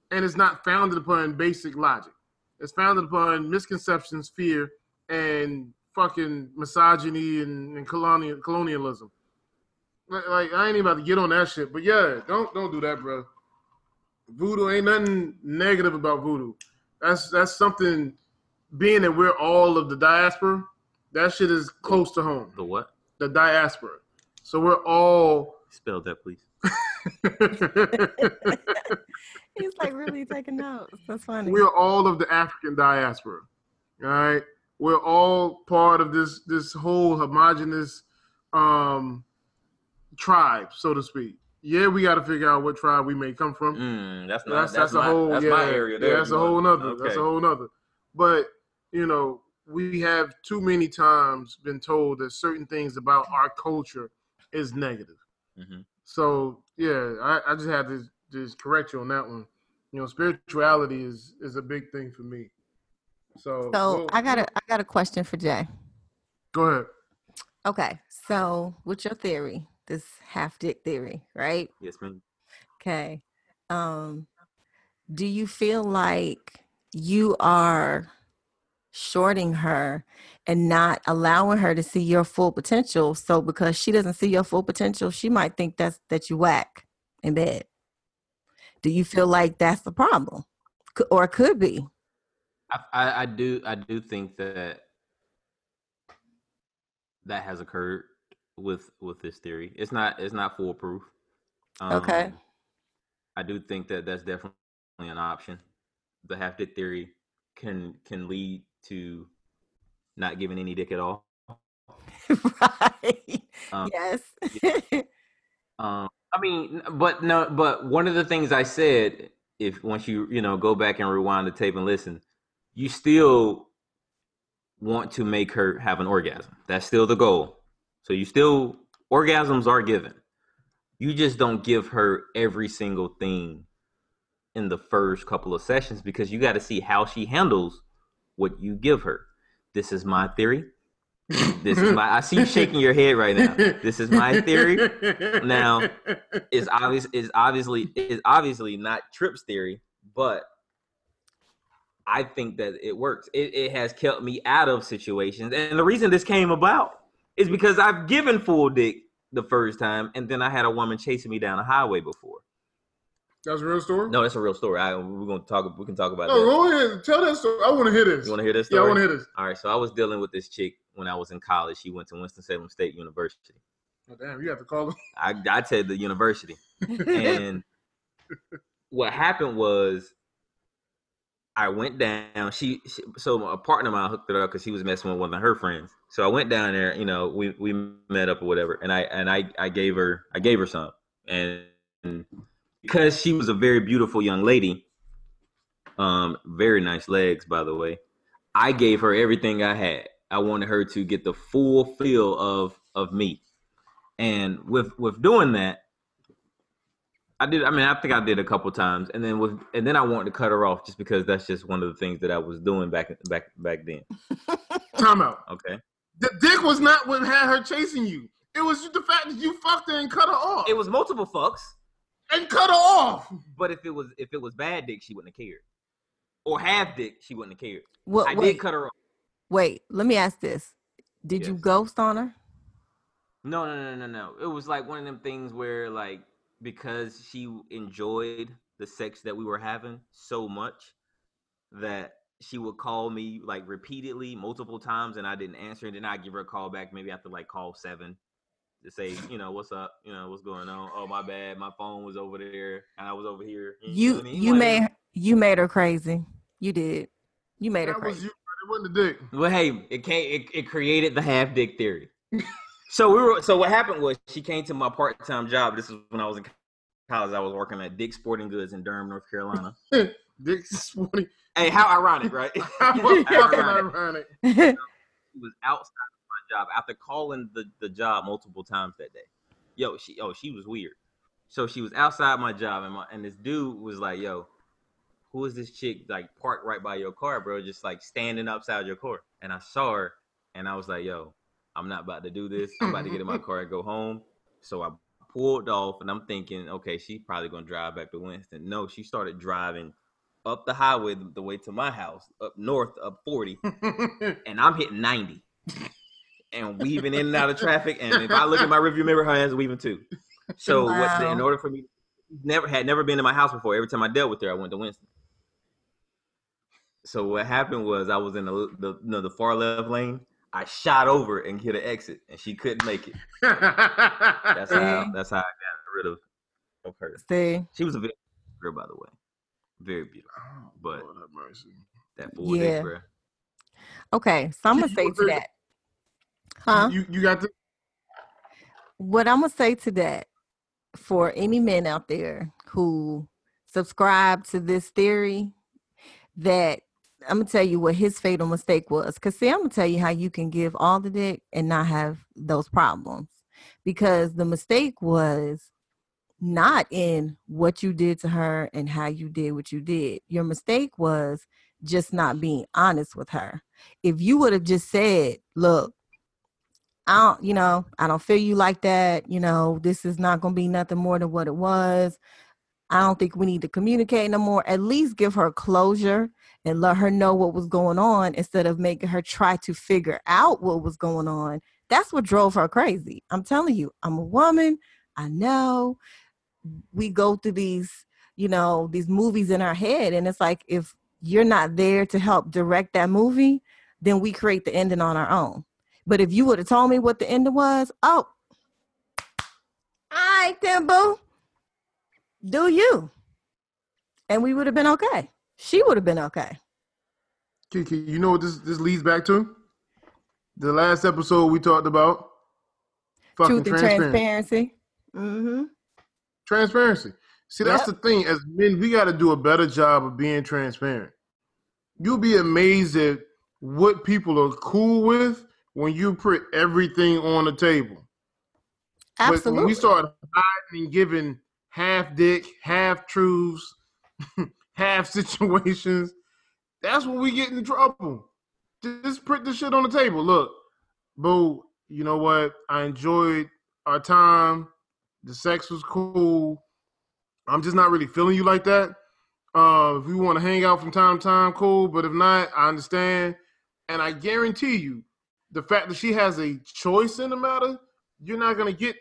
and it's not founded upon basic logic. It's founded upon misconceptions, fear, and fucking misogyny and, and colonial, colonialism. Like, like, I ain't even about to get on that shit, but yeah, don't don't do that, bro. Voodoo, ain't nothing negative about voodoo. That's that's something, being that we're all of the diaspora, that shit is close to home. The what? The diaspora. So we're all... Spell that, please. He's like really taking notes. That's funny. We're all of the African diaspora, all right? We're all part of this this whole homogenous um, tribe, so to speak. Yeah, we got to figure out what tribe we may come from. Mm, that's not, that's, that's, that's my, a whole that's yeah, my area. There yeah, that's a whole nother. Okay. That's a whole nother. But you know, we have too many times been told that certain things about our culture is negative. Mm-hmm. So yeah, I, I just had to just correct you on that one. You know, spirituality is is a big thing for me. So, so well, I got a I got a question for Jay. Go ahead. Okay, so what's your theory? This half dick theory, right? Yes, ma'am. Okay. Um, do you feel like you are shorting her and not allowing her to see your full potential? So because she doesn't see your full potential, she might think that's that you whack in bed. Do you feel like that's the problem? C- or could be? I, I, I do I do think that that has occurred. With with this theory, it's not it's not foolproof. Um, okay, I do think that that's definitely an option. The half dick theory can can lead to not giving any dick at all. Right. Um, yes. Yeah. Um. I mean, but no. But one of the things I said, if once you you know go back and rewind the tape and listen, you still want to make her have an orgasm. That's still the goal. So you still, orgasms are given. You just don't give her every single thing in the first couple of sessions because you got to see how she handles what you give her. This is my theory. This is my, I see you shaking your head right now. This is my theory. Now, it's obvious, it's obviously, it's obviously not Tripp's theory, but I think that it works. It, it has kept me out of situations. And the reason this came about is because I've given full dick the first time, and then I had a woman chasing me down a highway before. That's a real story? No, that's a real story. I, we're gonna talk. We can talk about no, that. No, go ahead. Tell that story. I want to hear this. You want to hear this story? Yeah, I want to hear this. All right, so I was dealing with this chick when I was in college. She went to Winston-Salem State University. Oh, damn, you have to call them. I, I said the university. And what happened was I went down. She, she so a partner of mine hooked her up because she was messing with one of her friends. So I went down there. You know, we, we met up or whatever, and I and I, I gave her I gave her some, and because she was a very beautiful young lady, um, very nice legs, by the way. I gave her everything I had. I wanted her to get the full feel of of me, and with with doing that, I did. I mean, I think I did a couple times, and then with, and then I wanted to cut her off just because that's just one of the things that I was doing back back back then. Time out. Okay. The dick was not what had her chasing you. It was the fact that you fucked her and cut her off. It was multiple fucks and cut her off. But if it was if it was bad dick, she wouldn't have cared, or half dick, she wouldn't have cared. Well, I wait, did cut her off. Wait, let me ask this: Did yes. you ghost on her? No, no, no, no, no. It was like one of them things where like. Because she enjoyed the sex that we were having so much that she would call me like repeatedly multiple times and I didn't answer. And then I'd give her a call back maybe after like call seven to say, you know, what's up? You know, what's going on? Oh, my bad. My phone was over there and I was over here. You, you, know what I mean? you, you made, you made her crazy. You did. You made that her crazy. Was you, it wasn't the dick. Well, hey, it came. It, it created the half dick theory. So we were. So what happened was she came to my part time job. This is when I was in college. I was working at Dick's Sporting Goods in Durham, North Carolina. Dick's Sporting. Hey, how ironic, right? How fucking ironic. She was outside of my job after calling the, the job multiple times that day. Yo, she. Oh, she was weird. So she was outside my job, and my and this dude was like, "Yo, who is this chick like parked right by your car, bro? Just like standing outside your car." And I saw her, and I was like, "Yo, I'm not about to do this. I'm about to get in my car and go home." So I pulled off, and I'm thinking, okay, she's probably gonna drive back to Winston. No, she started driving up the highway the way to my house, up north, up forty, and I'm hitting ninety and weaving in and out of traffic. And if I look at my rearview mirror, her ass is weaving too. So wow. what's the, in order for me, never had never been to my house before. Every time I dealt with her, I went to Winston. So what happened was I was in the the, no, the far left lane. I shot over and hit an exit, and she couldn't make it. That's how that's how I got rid of, of her. See, she was a very girl, by the way, very beautiful. Oh, but Lord have mercy. That boy, yeah. Day, okay, so I'm gonna say to that, huh? You you got to. What I'm gonna say to that, for any men out there who subscribe to this theory, that I'm gonna tell you what his fatal mistake was. Cause see, I'm gonna tell you how you can give all the dick and not have those problems. Because the mistake was not in what you did to her and how you did what you did. Your mistake was just not being honest with her. If you would have just said, "Look, I don't, you know, I don't feel you like that. You know, this is not going to be nothing more than what it was. I don't think we need to communicate no more." At least give her closure and let her know what was going on instead of making her try to figure out what was going on. That's what drove her crazy. I'm telling you, I'm a woman. I know we go through these, you know, these movies in our head. And it's like, if you're not there to help direct that movie, then we create the ending on our own. But if you would have told me what the ending was, oh, all right, then, boo, do you. And we would have been okay. She would have been okay. Kiki, you know what this, this leads back to? The last episode we talked about. Fucking Truth and transparency. Transparency. Mm-hmm. Transparency. See, that's yep. the thing. As men, we got to do a better job of being transparent. You'll be amazed at what people are cool with when you put everything on the table. Absolutely. But when we start hiding and giving half dick, half truths, half situations, that's when we get in trouble. Just put the shit on the table. Look, boo, you know what? I enjoyed our time. The sex was cool. I'm just not really feeling you like that. Uh, if we want to hang out from time to time, cool. But if not, I understand. And I guarantee you, the fact that she has a choice in the matter, you're not going to get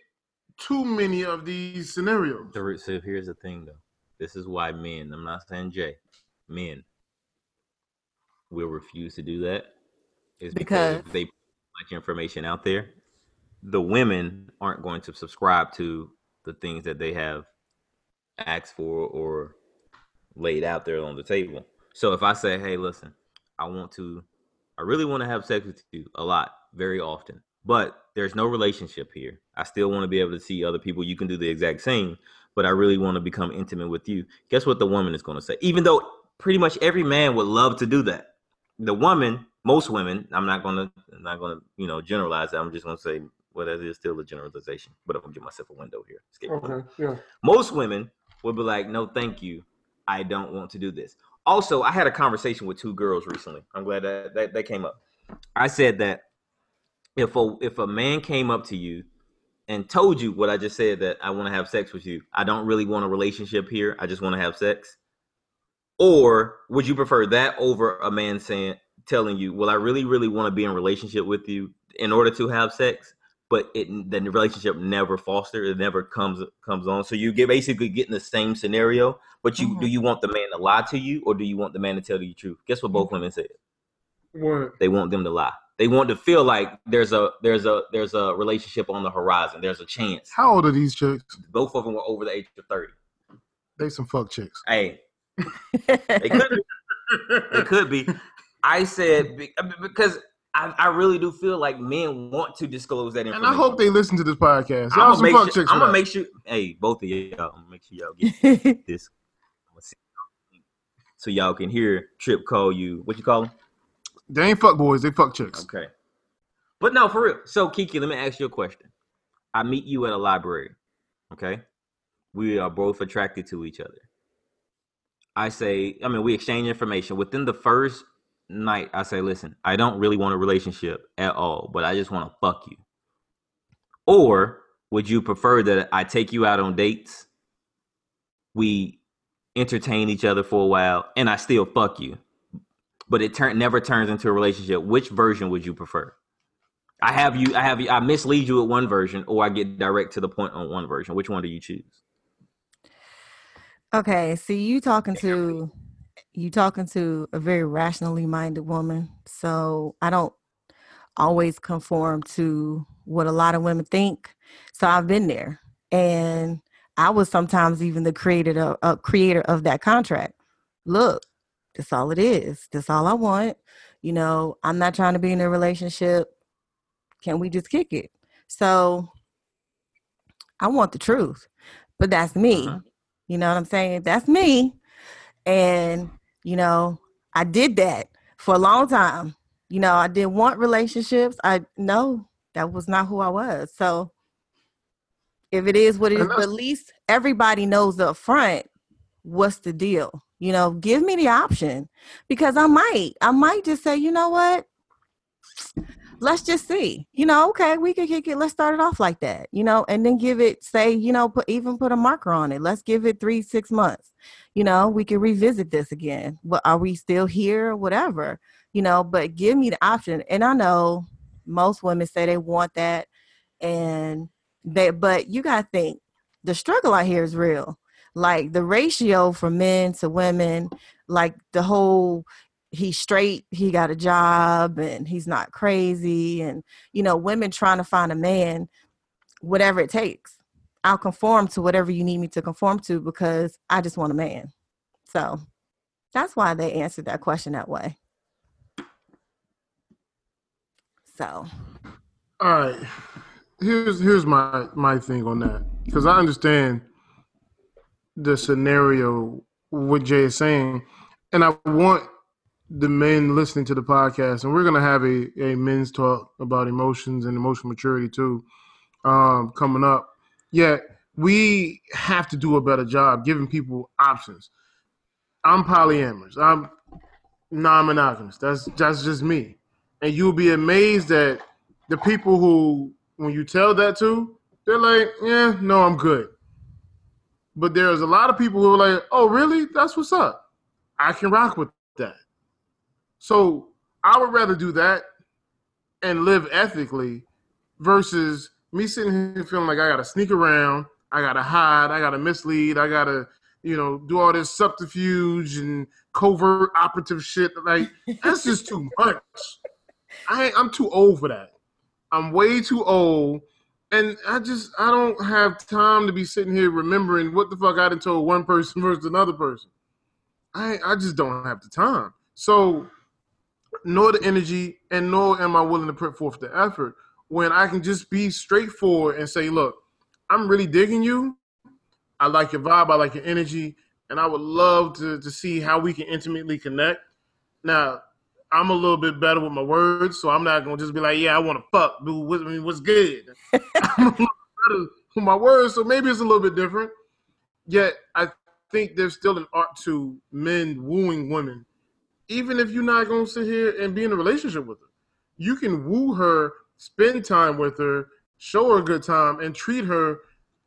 too many of these scenarios. So here's the thing, though. This is why men, I'm not saying Jay, men will refuse to do that. It's because, because if they put much information out there, the women aren't going to subscribe to the things that they have asked for or laid out there on the table. So if I say, hey, listen, I want to I really want to have sex with you a lot, very often, but there's no relationship here. I still want to be able to see other people. You can do the exact same, but I really want to become intimate with you. Guess what the woman is going to say? Even though pretty much every man would love to do that. The woman, most women, I'm not going to, I'm not going to, you know, generalize that. I'm just going to say, well, that is still a generalization, but I'm going to give myself a window here. Skip okay, yeah. Most women would be like, no, thank you. I don't want to do this. Also, I had a conversation with two girls recently. I'm glad that, that that came up. I said that if a if a man came up to you and told you what I just said, that I want to have sex with you, I don't really want a relationship here, I just want to have sex. Or would you prefer that over a man saying, telling you, well, I really, really want to be in a relationship with you in order to have sex, but it the relationship never fosters, it never comes comes on. So you get basically getting the same scenario, but you mm-hmm. do you want the man to lie to you, or do you want the man to tell you the truth? Guess what both women said? What? They want them to lie. They want to feel like there's a there's a there's a relationship on the horizon. There's a chance. How old are these chicks? Both of them were over the age of thirty. They some fuck chicks. Hey. They couldn't It could be. I said, because I, I really do feel like men want to disclose that information. And I hope they listen to this podcast. I'm gonna make sure, I'm gonna make sure, hey, both of y'all, I'm gonna make sure y'all get this. So y'all can hear Trip call you, what you call them? They ain't fuck boys, they fuck chicks. Okay. But no, for real. So Kiki, let me ask you a question. I meet you at a library, okay? We are both attracted to each other. I say, I mean, we exchange information. Within the first night, I say, listen, I don't really want a relationship at all, but I just want to fuck you. Or would you prefer that I take you out on dates, we entertain each other for a while, and I still fuck you, but it turn never turns into a relationship? Which version would you prefer? I have you, I have you, I mislead you at one version, or I get direct to the point on one version. Which one do you choose? Okay, so you talking to, you talking to a very rationally minded woman. So I don't always conform to what a lot of women think. So I've been there, and I was sometimes even the creator of, uh, creator of that contract. Look, that's all it is. That's all I want. You know, I'm not trying to be in a relationship. Can we just kick it? So I want the truth, but that's me. Uh-huh. You know what I'm saying? That's me. And, you know, I did that for a long time. You know, I didn't want relationships. I know that was not who I was. So if it is what it is, but at least everybody knows up front what's the deal. You know, give me the option, because I might, I might just say, you know what? Let's just see, you know, okay, we can kick it. Let's start it off like that, you know, and then give it, say, you know, put, even put a marker on it. Let's give it three, six months. You know, we can revisit this again. What, are we still here? Whatever, you know, but give me the option. And I know most women say they want that, and they, but you got to think the struggle out here is real. Like the ratio for men to women, like the whole, he's straight, he got a job, and he's not crazy. And, you know, women trying to find a man, whatever it takes. I'll conform to whatever you need me to conform to, because I just want a man. So that's why they answered that question that way. So. All right. Here's, here's my, my thing on that. Because I understand the scenario, what Jay is saying. And I want the men listening to the podcast, and we're going to have a, a men's talk about emotions and emotional maturity too, um, coming up. Yet we have to do a better job giving people options. I'm polyamorous. I'm non-monogamous. That's, that's just me. And you'll be amazed at the people who, when you tell that to, they're like, yeah, no, I'm good. But there's a lot of people who are like, oh, really? That's what's up. I can rock with that. So I would rather do that and live ethically versus me sitting here feeling like I got to sneak around, I got to hide, I got to mislead, I got to, you know, do all this subterfuge and covert operative shit. Like, that's just too much. I, I'm too old for that. I'm way too old. And I just, I don't have time to be sitting here remembering what the fuck I done told one person versus another person. I, I just don't have the time. So, nor the energy, and nor am I willing to put forth the effort when I can just be straightforward and say, look, I'm really digging you. I like your vibe. I like your energy. And I would love to, to see how we can intimately connect. Now, I'm a little bit better with my words, so I'm not going to just be like, yeah, I want to fuck, dude. What, I mean, what's good? I'm a little better with my words, so maybe it's a little bit different. Yet, I think there's still an art to men wooing women. Even if you're not going to sit here and be in a relationship with her, you can woo her, spend time with her, show her a good time, and treat her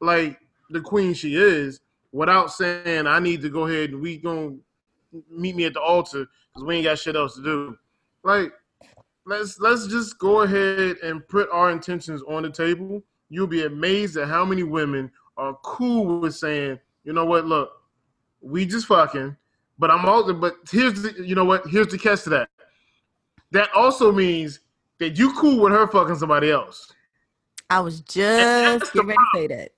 like the queen she is without saying, I need to go ahead and we going to meet me at the altar because we ain't got shit else to do. Like, let's, let's just go ahead and put our intentions on the table. You'll be amazed at how many women are cool with saying, you know what, look, we just fucking. But I'm also, but here's the, you know what? Here's the catch to that. That also means that you cool with her fucking somebody else. I was just getting ready to say that.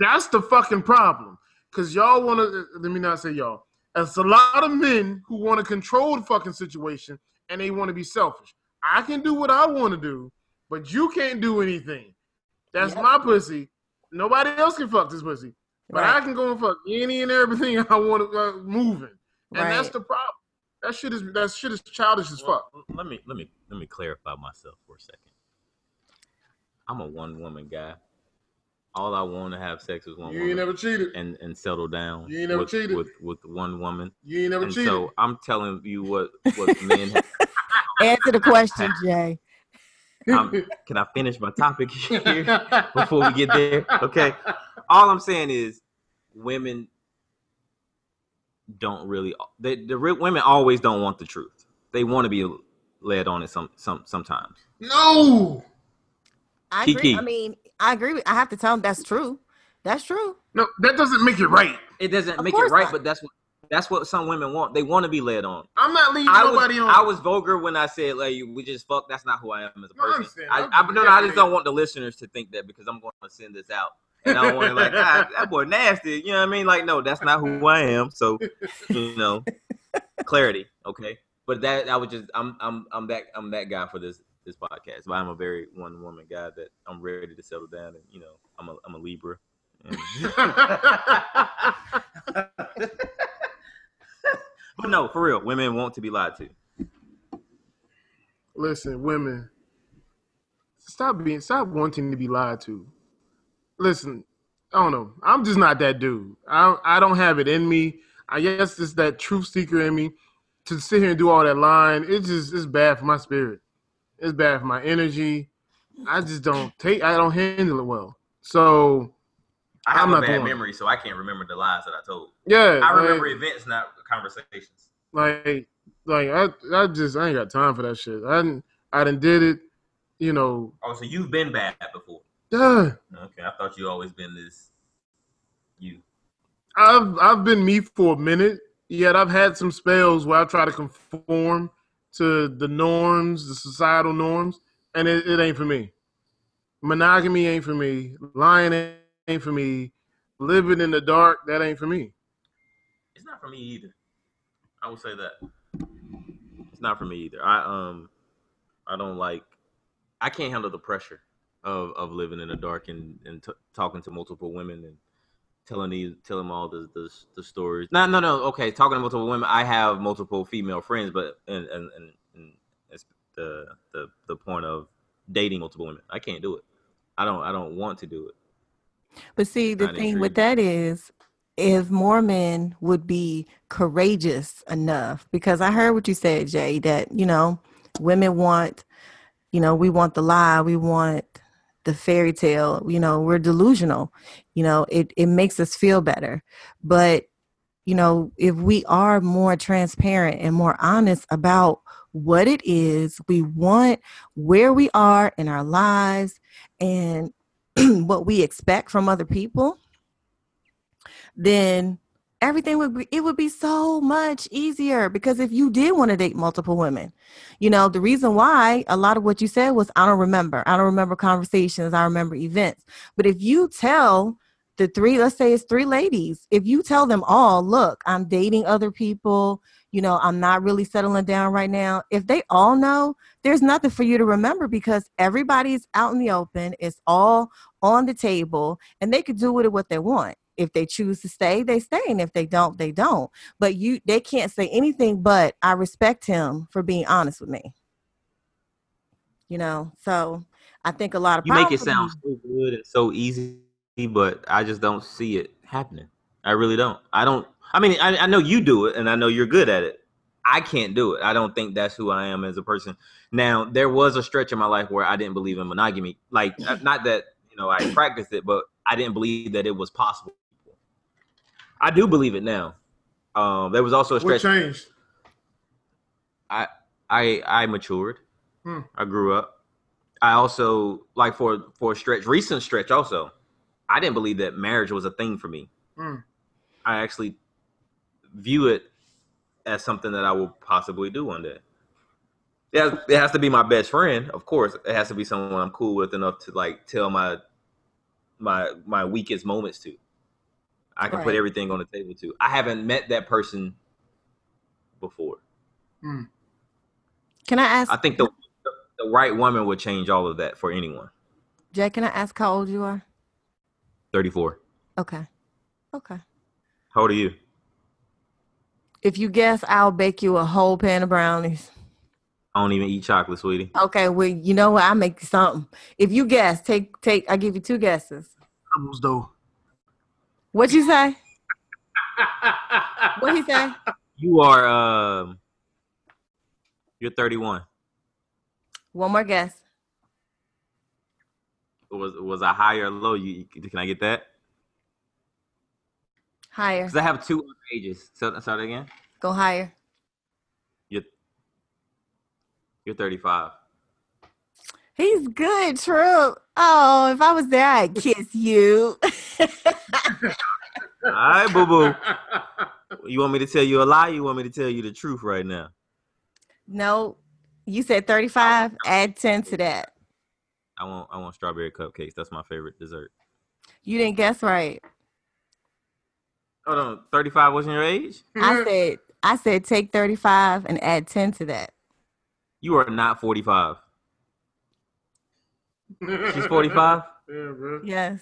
That's the fucking problem. Because y'all want to, let me not say y'all. It's a lot of men who want to control the fucking situation, and they want to be selfish. I can do what I want to do, but you can't do anything. That's yep. my pussy. Nobody else can fuck this pussy. But right. I can go and fuck any and everything I want to uh, moving. And right. that's the problem. That shit is that shit is childish as well, fuck. Let me let me let me clarify myself for a second. I'm a one woman guy. All I want to have sex is one you woman. You ain't never cheated. And and settle down. You ain't never with, cheated with with one woman. You ain't never and cheated. So I'm telling you what what men have. Answer the question, Jay. I'm, can I finish my topic here before we get there? Okay. All I'm saying is women don't really, they, the women always don't want the truth. They want to be led on it some, some, sometimes. No. I Kiki. agree. I mean, I agree. With, I have to tell them that's true. That's true. No, that doesn't make it right. It doesn't of make it right, not. But that's what, that's what some women want. They want to be led on. I'm not leading I nobody was, on. I was vulgar when I said, like, we just fuck. That's not who I am as a person. No, I, I, I, no, no, I just don't want the listeners to think that because I'm going to send this out. And I want to like, ah, that boy nasty. You know what I mean? Like, no, that's not who I am. So, you know, clarity. Okay. But that, I would just, I'm, I'm, I'm that, I'm that guy for this, this podcast. But I'm a very one woman guy that I'm ready to settle down. And, you know, I'm a, I'm a Libra. And but no, for real, women want to be lied to. Listen, women, stop being, stop wanting to be lied to. Listen, I don't know. I'm just not that dude. I I don't have it in me. I guess it's that truth seeker in me to sit here and do all that lying. It's just it's bad for my spirit. It's bad for my energy. I just don't take. I don't handle it well. So. I have I'm a bad memory, so I can't remember the lies that I told. Yeah, I remember like, events, not conversations. Like, like I, I just, I ain't got time for that shit. I didn't, I didn't did it, you know. Oh, so you've been bad before? Yeah. Okay, I thought you always been this. You. I've, I've been me for a minute. Yet I've had some spells where I try to conform to the norms, the societal norms, and it, it ain't for me. Monogamy ain't for me. Lying ain't. Ain't for me. Living in the dark, that ain't for me. It's not for me either. I will say that. It's not for me either. I um I don't like I can't handle the pressure of, of living in the dark and, and t- talking to multiple women and telling these telling them all the, the the stories. No, no, no. Okay, talking to multiple women. I have multiple female friends, but and and, and, and it's the, the the point of dating multiple women. I can't do it. I don't I don't want to do it. But see, the thing with that is, if more men would be courageous enough, because I heard what you said, Jay, that, you know, women want, you know, we want the lie, we want the fairy tale, you know, we're delusional, you know, it, it makes us feel better. But, you know, if we are more transparent and more honest about what it is we want, where we are in our lives, and what we expect from other people, then everything would be, it would be so much easier. Because if you did want to date multiple women, you know, the reason why a lot of what you said was, I don't remember. I don't remember conversations. I remember events. But if you tell the three, let's say it's three ladies, if you tell them all, look, I'm dating other people, you know, I'm not really settling down right now. If they all know, there's nothing for you to remember because everybody's out in the open. It's all on the table and they could do with it what they want. If they choose to stay, they stay. And if they don't, they don't. But you, they can't say anything, but I respect him for being honest with me. You know, so I think a lot of you make it sound so good and so easy, but I just don't see it happening. I really don't. I don't. I mean, I, I know you do it, and I know you're good at it. I can't do it. I don't think that's who I am as a person. Now, there was a stretch in my life where I didn't believe in monogamy. Like, not that, you know, I practiced it, but I didn't believe that it was possible. I do believe it now. Um, there was also a stretch. What changed? I I I matured. Hmm. I grew up. I also, like, for, for a stretch, recent stretch also, I didn't believe that marriage was a thing for me. Hmm. I actually view it as something that I will possibly do one day. It has, it has to be my best friend, of course. It has to be someone I'm cool with enough to like tell my my my weakest moments to. I can right. put everything on the table to. I haven't met that person before. Mm. Can I ask? I think the, the the right woman would change all of that for anyone. Jay, can I ask how old you are? thirty-four. Okay. Okay. How old are you? If you guess, I'll bake you a whole pan of brownies. I don't even eat chocolate, sweetie. Okay, well, you know what? I'll make you something. If you guess, take, take, I give you two guesses. Almost though. What'd you say? What'd he say? You are, um, uh, you're thirty-one. One more guess. Was, was I high or low? You, can I get that? Higher. Because I have two other ages. So, start again. Go higher. You're, you're thirty-five. He's good, True. Oh, if I was there, I'd kiss you. All right, boo-boo. You want me to tell you a lie? You want me to tell you the truth right now? No. You said thirty-five. Add ten to that. I want, I want strawberry cupcakes. That's my favorite dessert. You didn't guess right. Hold on, thirty-five wasn't your age? I said, I said, take thirty-five and add ten to that. You are not forty-five. She's forty-five? Yeah, bro. Yes.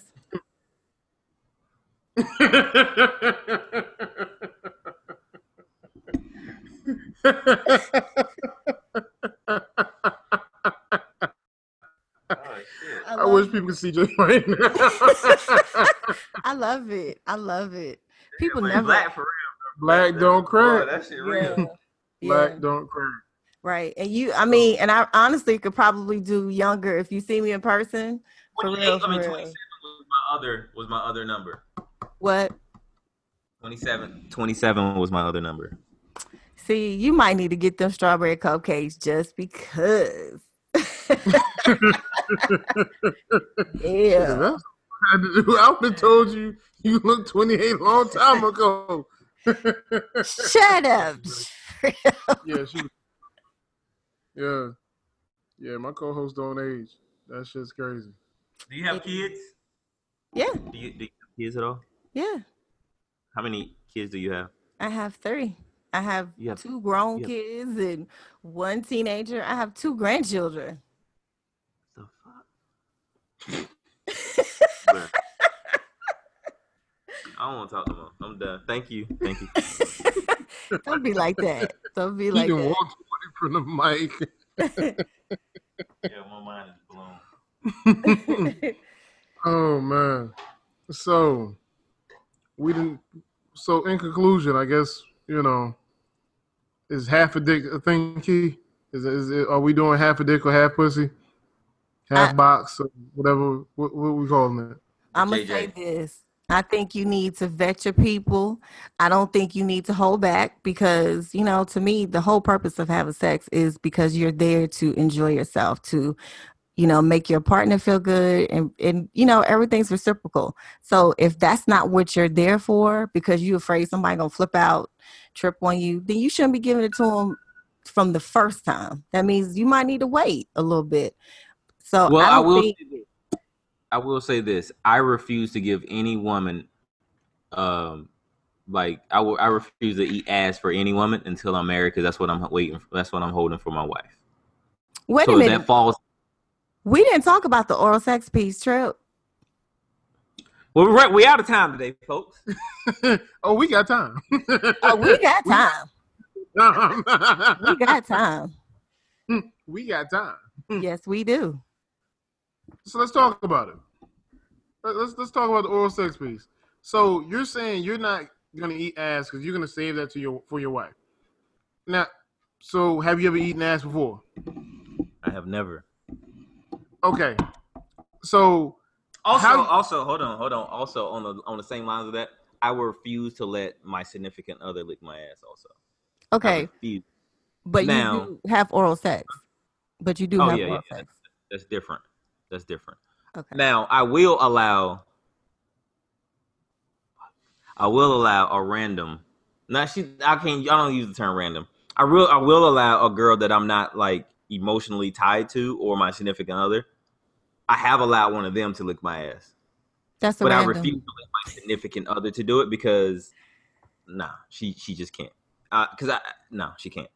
I, I wish it. People could see Jay right now. I love it. I love it. People yeah, like never black for real. Black, black don't crack. Oh, that shit real. Yeah. Black yeah. don't crack. Right, and you. I mean, and I honestly could probably do younger if you see me in person. For real, eight, for I mean, real. twenty-seven was my other was my other number. What? Twenty-seven. Twenty-seven was my other number. See, you might need to get them strawberry cupcakes just because. Yeah. I would have told you you looked twenty-eight a long time ago. Shut up. Yeah, she. Yeah, yeah. My co-host don't age. That shit's crazy. Do you have kids? Yeah. Do you, do you have kids at all? Yeah. How many kids do you have? I have three. I have, have two grown have, kids and one teenager. I have two grandchildren. What the fuck? I don't want to talk to them. I'm done. Thank you. Thank you. Don't be like that. Don't be like that. You can walk away from the mic. Yeah, my mind is blown. Oh man. So we didn't. So in conclusion, I guess you know, is half a dick a thing? Key is is it, are we doing half a dick or half pussy? Half I, box or whatever. What, what are we calling it? I'm going to say this. I think you need to vet your people. I don't think you need to hold back because, you know, to me, the whole purpose of having sex is because you're there to enjoy yourself, to, you know, make your partner feel good. And, and you know, everything's reciprocal. So if that's not what you're there for because you're afraid somebody's going to flip out, trip on you, then you shouldn't be giving it to them from the first time. That means you might need to wait a little bit. So well, I, I will. Think... Say this. I will say this. I refuse to give any woman, um, like I will. I refuse to eat ass for any woman until I'm married, because that's what I'm waiting for. That's what I'm holding for my wife. Wait so a minute. That falls. We didn't talk about the oral sex piece, Trip. Well, we're right. We out of time today, folks. Oh, we got time. Oh, we got time. We got time. We got time. Yes, we do. So let's talk about it. Let's let's talk about the oral sex piece. So you're saying you're not gonna eat ass because you're gonna save that to your for your wife. Now, so have you ever eaten ass before? I have never. Okay. So also, how... also hold on, hold on. Also on the on the same lines of that, I refuse to let my significant other lick my ass. Also. Okay. But now, you do have oral sex. But you do oh, have yeah, oral yeah. sex. That's different. That's different. Okay. Now I will allow. I will allow a random. Now she. I can't. Y'all don't use the term random. I will. I will allow a girl that I'm not like emotionally tied to or my significant other. I have allowed one of them to lick my ass. That's a but random. I refuse to let my significant other to do it because, nah, she she just can't. Because uh, I no, she can't.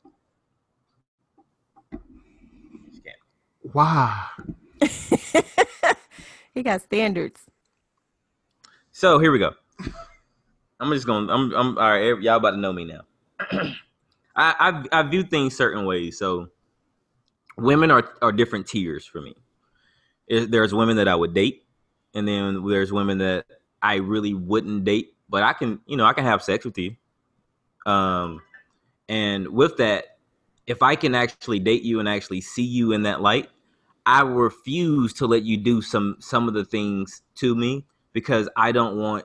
She can't. Wow. He got standards. So here we go. I'm just gonna. I'm. I'm all right. Y'all about to know me now. I, I I view things certain ways. So women are are different tiers for me. There's women that I would date, and then there's women that I really wouldn't date. But I can, you know, I can have sex with you. Um, and with that, if I can actually date you and actually see you in that light, I refuse to let you do some some of the things to me because I don't want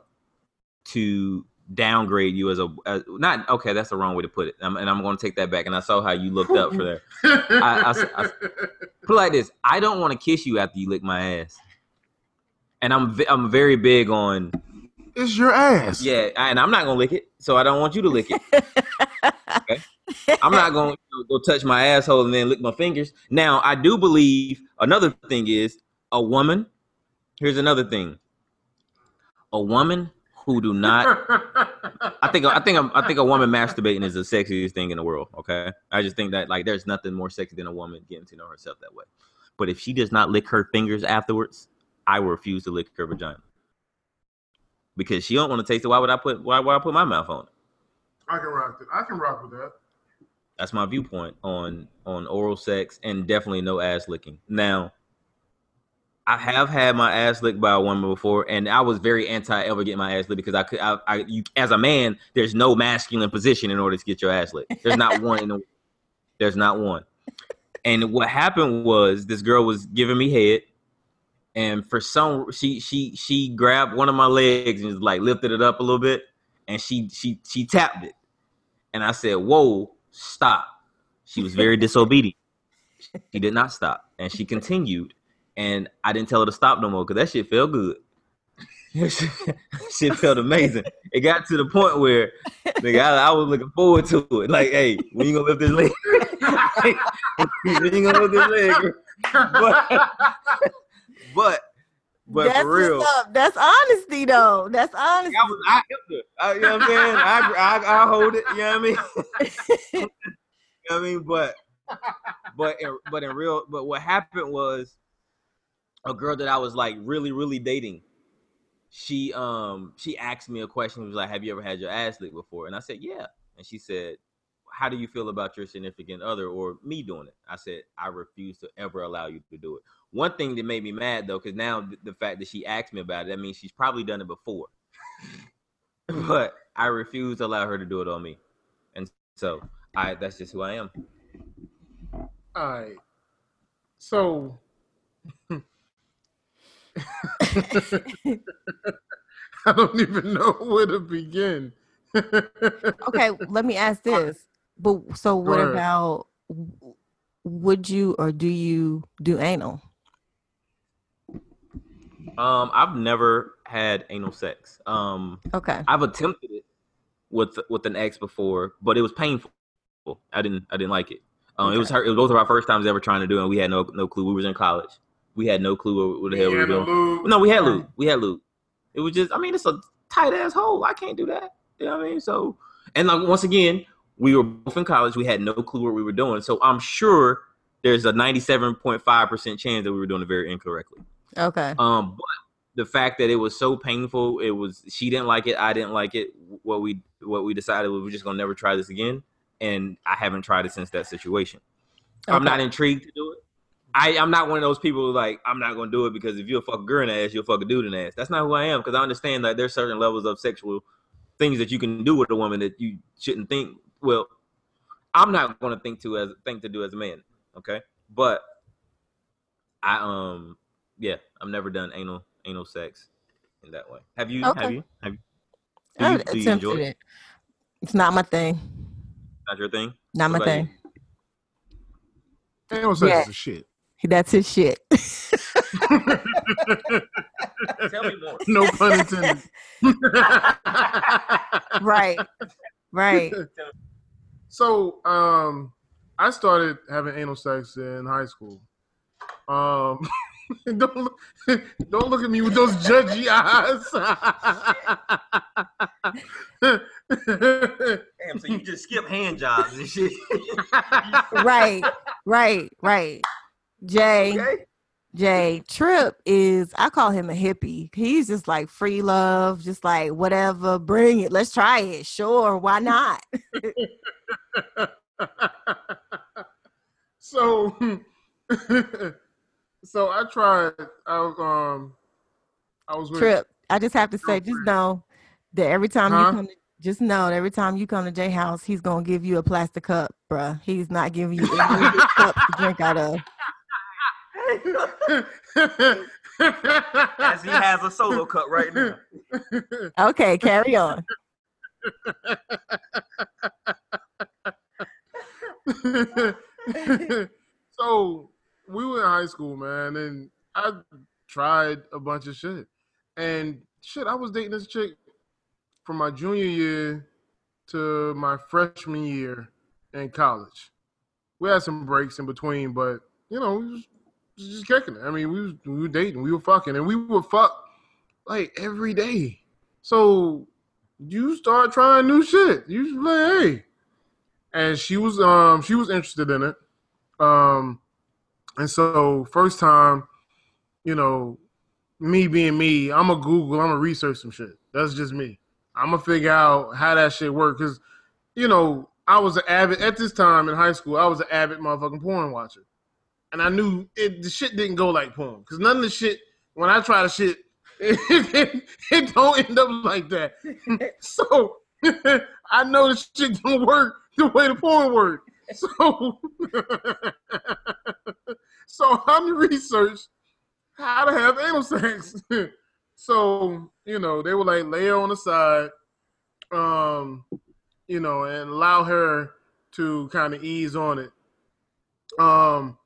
to downgrade you as a as, not okay. That's the wrong way to put it, I'm, and I'm going to take that back. And I saw how you looked up for there. I, I, I, put it like this: I don't want to kiss you after you lick my ass, and I'm I'm very big on. It's your ass. Yeah, and I'm not going to lick it, so I don't want you to lick it. Okay? I'm not going to go touch my asshole and then lick my fingers. Now, I do believe another thing is a woman. Here's another thing. A woman who do not I think I think I think a woman masturbating is the sexiest thing in the world, okay? I just think that like there's nothing more sexy than a woman getting to know herself that way. But if she does not lick her fingers afterwards, I refuse to lick her vagina. Because she don't want to taste it. Why would I put why would I put my mouth on it? I can rock that. I can rock with that. That's my viewpoint on on oral sex and definitely no ass licking. Now, I have had my ass licked by a woman before, and I was very anti ever getting my ass licked because I could I, I you, as a man, there's no masculine position in order to get your ass licked. There's not one in the there's not one. And what happened was this girl was giving me head. And for some, she she she grabbed one of my legs and just like lifted it up a little bit, and she she she tapped it, and I said, "Whoa, stop!" She was very disobedient. She did not stop, and she continued, and I didn't tell her to stop no more because that shit felt good. Shit felt amazing. It got to the point where, like, I, I was looking forward to it. Like, hey, when you gonna lift this leg? When you gonna lift this leg? But, But, but that's for real, up. That's honesty though. That's honesty. I was, I, I, you know what I'm saying? I, I, I hold it. You know what I mean? You know what I mean? But, but, in, but in real, but what happened was, a girl that I was like really, really dating, she, um, she asked me a question. She was like, "Have you ever had your ass licked before?" And I said, "Yeah." And she said, "How do you feel about your significant other or me doing it?" I said, "I refuse to ever allow you to do it." One thing that made me mad though, because now the fact that she asked me about it, that means she's probably done it before. But I refuse to allow her to do it on me, and so I—that's just who I am. All right. So, I don't even know where to begin. Okay, let me ask this. But so, what about? Would you or do you do anal? Um, I've never had anal sex. Um, okay. I've attempted it with with an ex before, but it was painful. I didn't I didn't like it. Um, okay. It was her. It was both of our first times ever trying to do it. And we had no no clue. We was in college. We had no clue what the hell we were doing. No, we had lube. We had lube. It was just. I mean, it's a tight ass hole. I can't do that. You know what I mean? So, and like once again. We were both in college. We had no clue what we were doing. So I'm sure there's a ninety-seven point five percent chance that we were doing it very incorrectly. Okay. Um, but the fact that it was so painful, it was she didn't like it. I didn't like it. What we what we decided was we we're just gonna never try this again. And I haven't tried it since that situation. Okay. I'm not intrigued to do it. I, I'm not one of those people who like I'm not gonna do it because if you a fuck girl in the ass, you'll fuck a dude in the ass. That's not who I am because I understand that there's certain levels of sexual things that you can do with a woman that you shouldn't think. Well, I'm not going to think to as think to do as a man, okay? But I um yeah, I've never done anal anal sex in that way. Have you? Okay. Have you? Have you? Do you, do you enjoy it? It's not my thing. Not your thing. Not my thing. Anal sex is a shit. That's his shit. Tell me more. No pun intended. Right. Right. So, um, I started having anal sex in high school. Um, don't look, don't look at me with those judgy eyes. Damn, Instagram, so you just skip hand jobs and shit. Right, right, right. Jay, okay. Jay, Tripp is, I call him a hippie. He's just like free love, just like whatever, bring it. Let's try it. Sure, why not? So, so I tried, I was, um, I was with Tripp. I just have to say, just know that every time huh? you come to, just know that every time you come to Jay house, he's going to give you a plastic cup, bruh. He's not giving you a cup to drink out of. As he has a solo cup right now. Okay, carry on. So we were in high school, man, and I tried a bunch of shit. And shit, I was dating this chick from my junior year to my freshman year in college. We had some breaks in between, but you know, we was just kicking it. I mean, we was, we were dating, we were fucking, and we would fuck like every day. So you start trying new shit. You like, hey, and she was um she was interested in it, um, and so first time, you know. Me being me, I'm going to Google, I'm going to research some shit. That's just me. I'm going to figure out how that shit works. Because, you know, I was an avid, at this time in high school, I was an avid motherfucking porn watcher. And I knew it, the shit didn't go like porn. Because none of the shit, when I try the shit, it, it, it don't end up like that. So, I know the shit don't work the way the porn works. So, so I'm research. How to have anal sex. So, you know, they were like, lay her on the side, um, you know, and allow her to kind of ease on it. Um,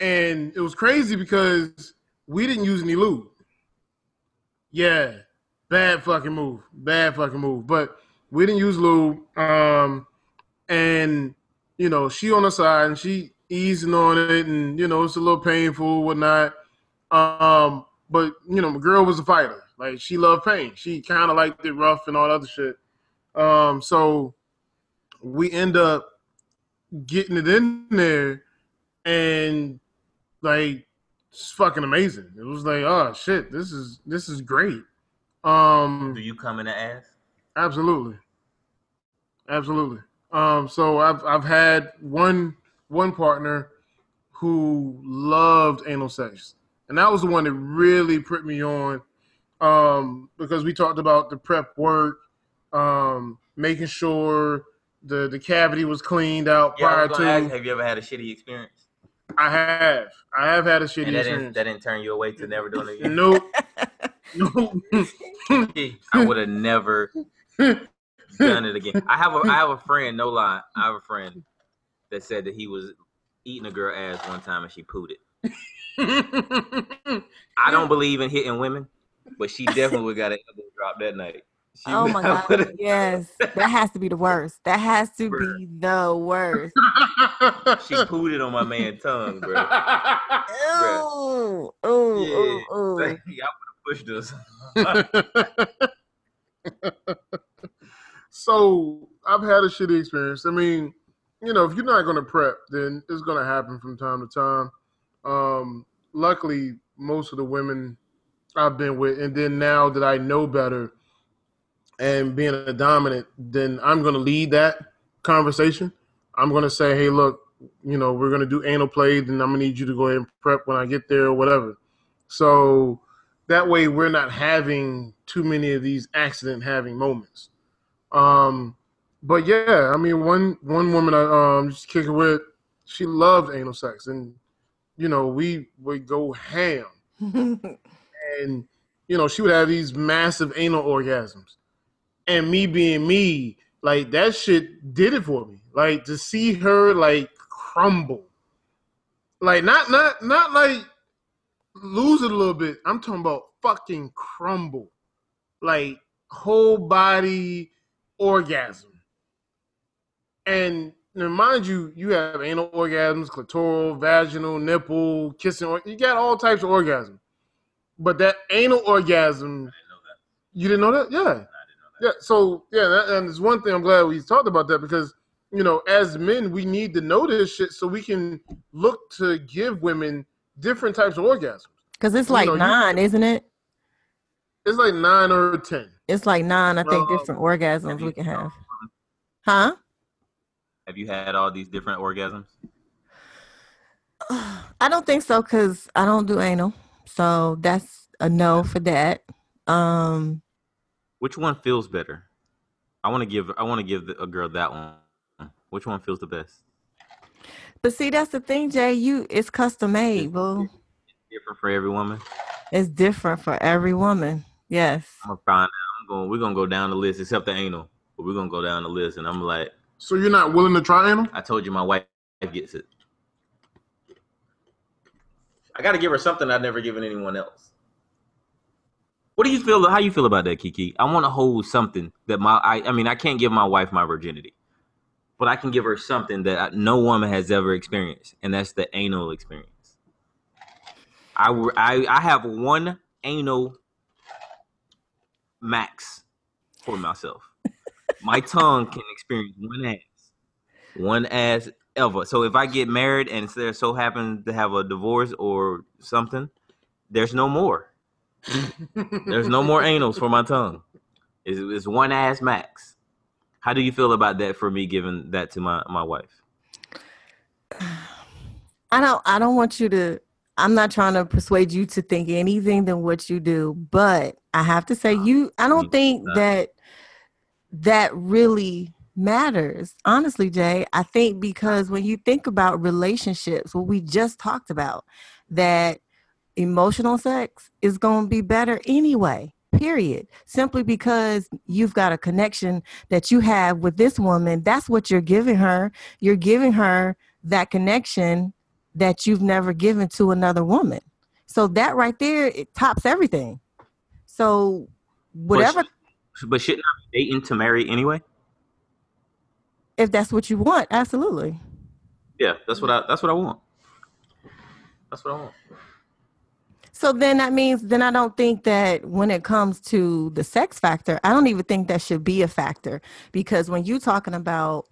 and it was crazy because we didn't use any lube. Yeah, bad fucking move. Bad fucking move. But we didn't use lube. Um, and, you know, she on the side and she easing on it and, you know, it's a little painful, whatnot. Um, but you know, my girl was a fighter. Like she loved pain. She kind of liked it rough and all that other shit. Um, so we end up getting it in there, and like it's fucking amazing. It was like, oh shit, this is this is great. Um, do you come in the ass? Absolutely, absolutely. Um, so I've I've had one one partner who loved anal sex. And that was the one that really put me on um, because we talked about the prep work, um, making sure the, the cavity was cleaned out yeah, prior to. Ask, have you ever had a shitty experience? I have. I have had a shitty and that experience. Didn't, that didn't turn you away to never doing it again? Nope. Nope. I would have never done it again. I have, a, I have a friend, no lie. I have a friend that said that he was eating a girl ass one time and she pooed it. I don't believe in hitting women, but she definitely got an elbow drop that night. She oh my god, yes. That has to be the worst. That has to bro. be the worst. She pooed it on my man's tongue, bro. Ooh, bro. Ooh, yeah. ooh, ooh. Like, I would have pushed this. So I've had a shitty experience. I mean, you know, if you're not gonna prep, then it's gonna happen from time to time. Um, luckily, most of the women I've been with, and then now that I know better and being a dominant, then I'm going to lead that conversation. I'm going to say, hey, look, you know, we're going to do anal play, then I'm going to need you to go ahead and prep when I get there or whatever. So that way we're not having too many of these accident having moments. Um, but yeah, I mean, one, one woman I um, just kicking with, she loved anal sex and you know, we would go ham. And, you know, she would have these massive anal orgasms. And me being me, like, that shit did it for me. Like, to see her, like, crumble. Like, not, not, not like, lose it a little bit. I'm talking about fucking crumble. Like, whole body orgasm. And... Now, mind you, you have anal orgasms, clitoral, vaginal, nipple, kissing. You got all types of orgasms. But that anal orgasm... I didn't know that. You didn't know that? Yeah. I didn't know Yeah. So yeah, that, and it's one thing I'm glad we talked about that, because you know, as men, we need to know this shit so we can look to give women different types of orgasms. Because it's like you know, nine, you, isn't it? It's like nine or ten. It's like nine, I think, well, different orgasms we can have. Huh? Have you had all these different orgasms? I don't think so, because I don't do anal. So that's a no for that. Um, Which one feels better? I want to give I want to give a girl that one. Which one feels the best? But see, that's the thing, Jay. You, it's custom made, boo. It's different for every woman. It's different for every woman. Yes. I'm gonna find out. I'm going. We're gonna go down the list, except the anal. But we're gonna go down the list, and I'm like. So you're not willing to try anal? I told you, my wife gets it. I gotta give her something I've never given anyone else. What do you feel? How you feel about that, Kiki? I want to hold something that my. I, I mean, I can't give my wife my virginity. But I can give her something that no woman has ever experienced, and that's the anal experience. I, I, I have one anal max for myself. My tongue can experience one ass, one ass ever. So if I get married and there so happens to have a divorce or something, there's no more. There's no more anals for my tongue. It's, it's one ass max. How do you feel about that for me giving that to my, my wife? I don't I don't want you to I'm not trying to persuade you to think anything than what you do, but I have to say you I don't think that that really matters. Honestly, Jay, I think because when you think about relationships, what we just talked about, that emotional sex is going to be better anyway. Period. Simply because you've got a connection that you have with this woman. That's what you're giving her. You're giving her that connection that you've never given to another woman. So that right there, it tops everything. So whatever. But, sh- but shouldn't I be dating to marry anyway? If that's what you want. Absolutely. Yeah, that's what I, that's what I want. That's what I want. So then that means, then I don't think that when it comes to the sex factor, I don't even think that should be a factor, because when you're talking about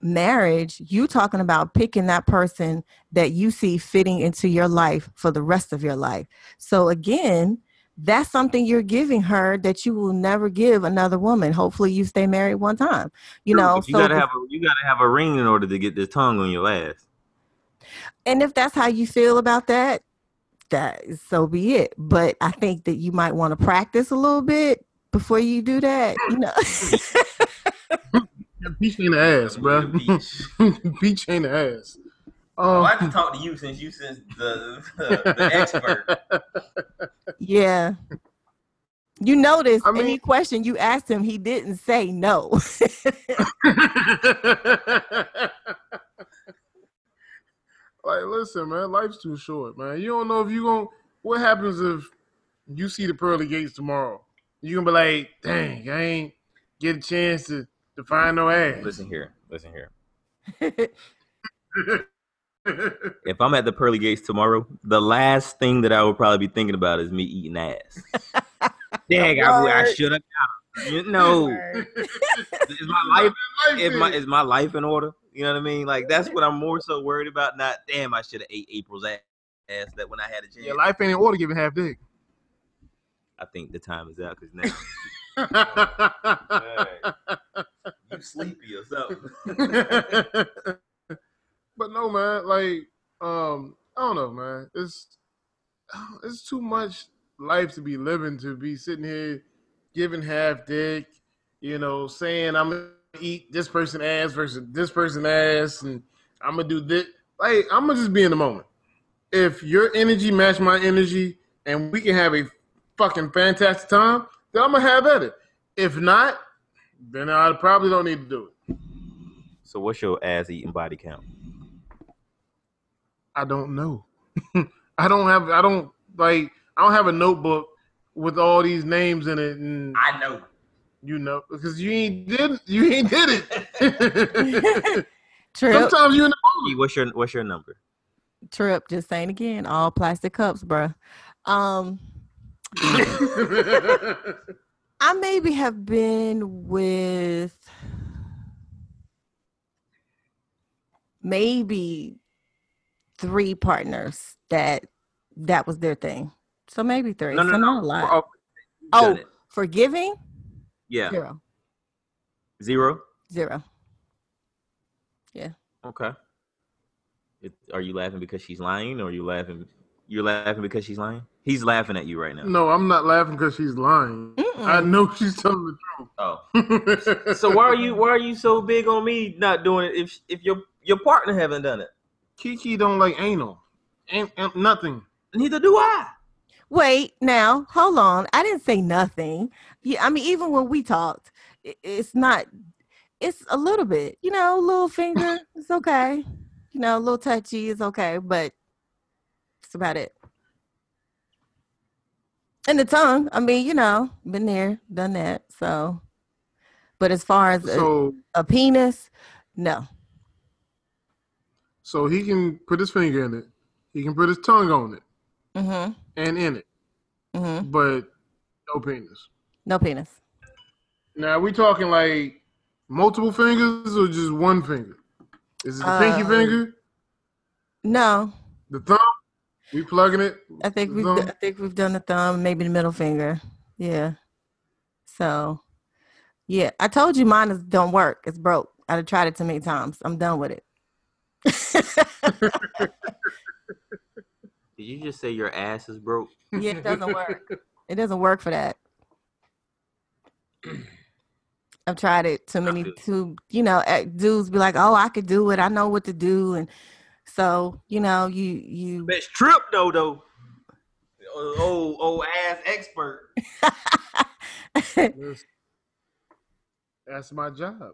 marriage, you're talking about picking that person that you see fitting into your life for the rest of your life. So again, that's something you're giving her that you will never give another woman. Hopefully you stay married one time, you know, you so gotta have a, you gotta have a ring in order to get this tongue on your ass. And if that's how you feel about that, that so be it, but I think that you might want to practice a little bit before you do that, you know. Peach in the ass, bro. Peach in the ass. Um, oh, I can talk to you since you since the, the, the expert. Yeah, you noticed. I mean, any question you asked him, he didn't say no. Like, listen, man, life's too short, man. You don't know if you gon' what happens if you see the pearly gates tomorrow. You gonna be like, dang, I ain't get a chance to, to find no ass. Listen here, listen here. If I'm at the pearly gates tomorrow, the last thing that I would probably be thinking about is me eating ass. Dang, I, I should have got it. You know, is my life, is my, is my life in order? You know what I mean? Like, that's what I'm more so worried about. Not, damn, I should have ate April's ass, ass that when I had a chance. Your life ain't in order giving half dick. I think the time is out because now. Oh, you sleepy or something. But no, man. Like, um, I don't know, man. It's, it's too much life to be living to be sitting here giving half dick, you know, saying I'm eat this person ass versus this person ass, and I'm gonna do this. Like, I'm gonna just be in the moment. If your energy match my energy and we can have a fucking fantastic time, then I'm gonna have at it. If not, then I probably don't need to do it. So what's your ass eating body count? I don't know. I don't have I don't like I don't have a notebook with all these names in it, and I know. You know, because you ain't did you ain't did it. Trip. Sometimes you in the movie. What's your what's your number? Trip, just saying again, all plastic cups, bruh. Um, I I maybe have been with maybe three partners that that was their thing. So maybe three. No, no, so no, not a lot. All, oh, it. Forgiving? Yeah. Zero. Zero? Zero. Yeah. Okay. It, are you laughing because she's lying, or are you laughing? You're laughing because she's lying? He's laughing at you right now. No, I'm not laughing because she's lying. Mm-mm. I know she's telling the truth. Oh. So why are you why are you so big on me not doing it if if your your partner haven't done it? Kiki don't like anal. Ain't, ain't nothing. Neither do I. Wait, now, hold on. I didn't say nothing. Yeah, I mean, even when we talked, it, it's not, it's a little bit, you know, little finger, it's okay. You know, a little touchy is okay, but that's about it. And the tongue, I mean, you know, been there, done that, so. But as far as so, a, a penis, no. So he can put his finger in it. He can put his tongue on it. Mm-hmm. And in it. Mm-hmm. But no penis. No penis. Now, are we talking like multiple fingers or just one finger? Is it the uh, pinky finger? No. The thumb? We plugging it? I think we've d- I think we've done the thumb, maybe the middle finger. Yeah. So, yeah. I told you mine is, don't work. It's broke. I've tried it too many times. I'm done with it. Did you just say your ass is broke? Yeah, it doesn't work. It doesn't work for that. I've tried it too many, too, you know, dudes be like, oh, I could do it. I know what to do. And so, you know, you, you. Best trip though, though. Old, old ass expert. That's my job.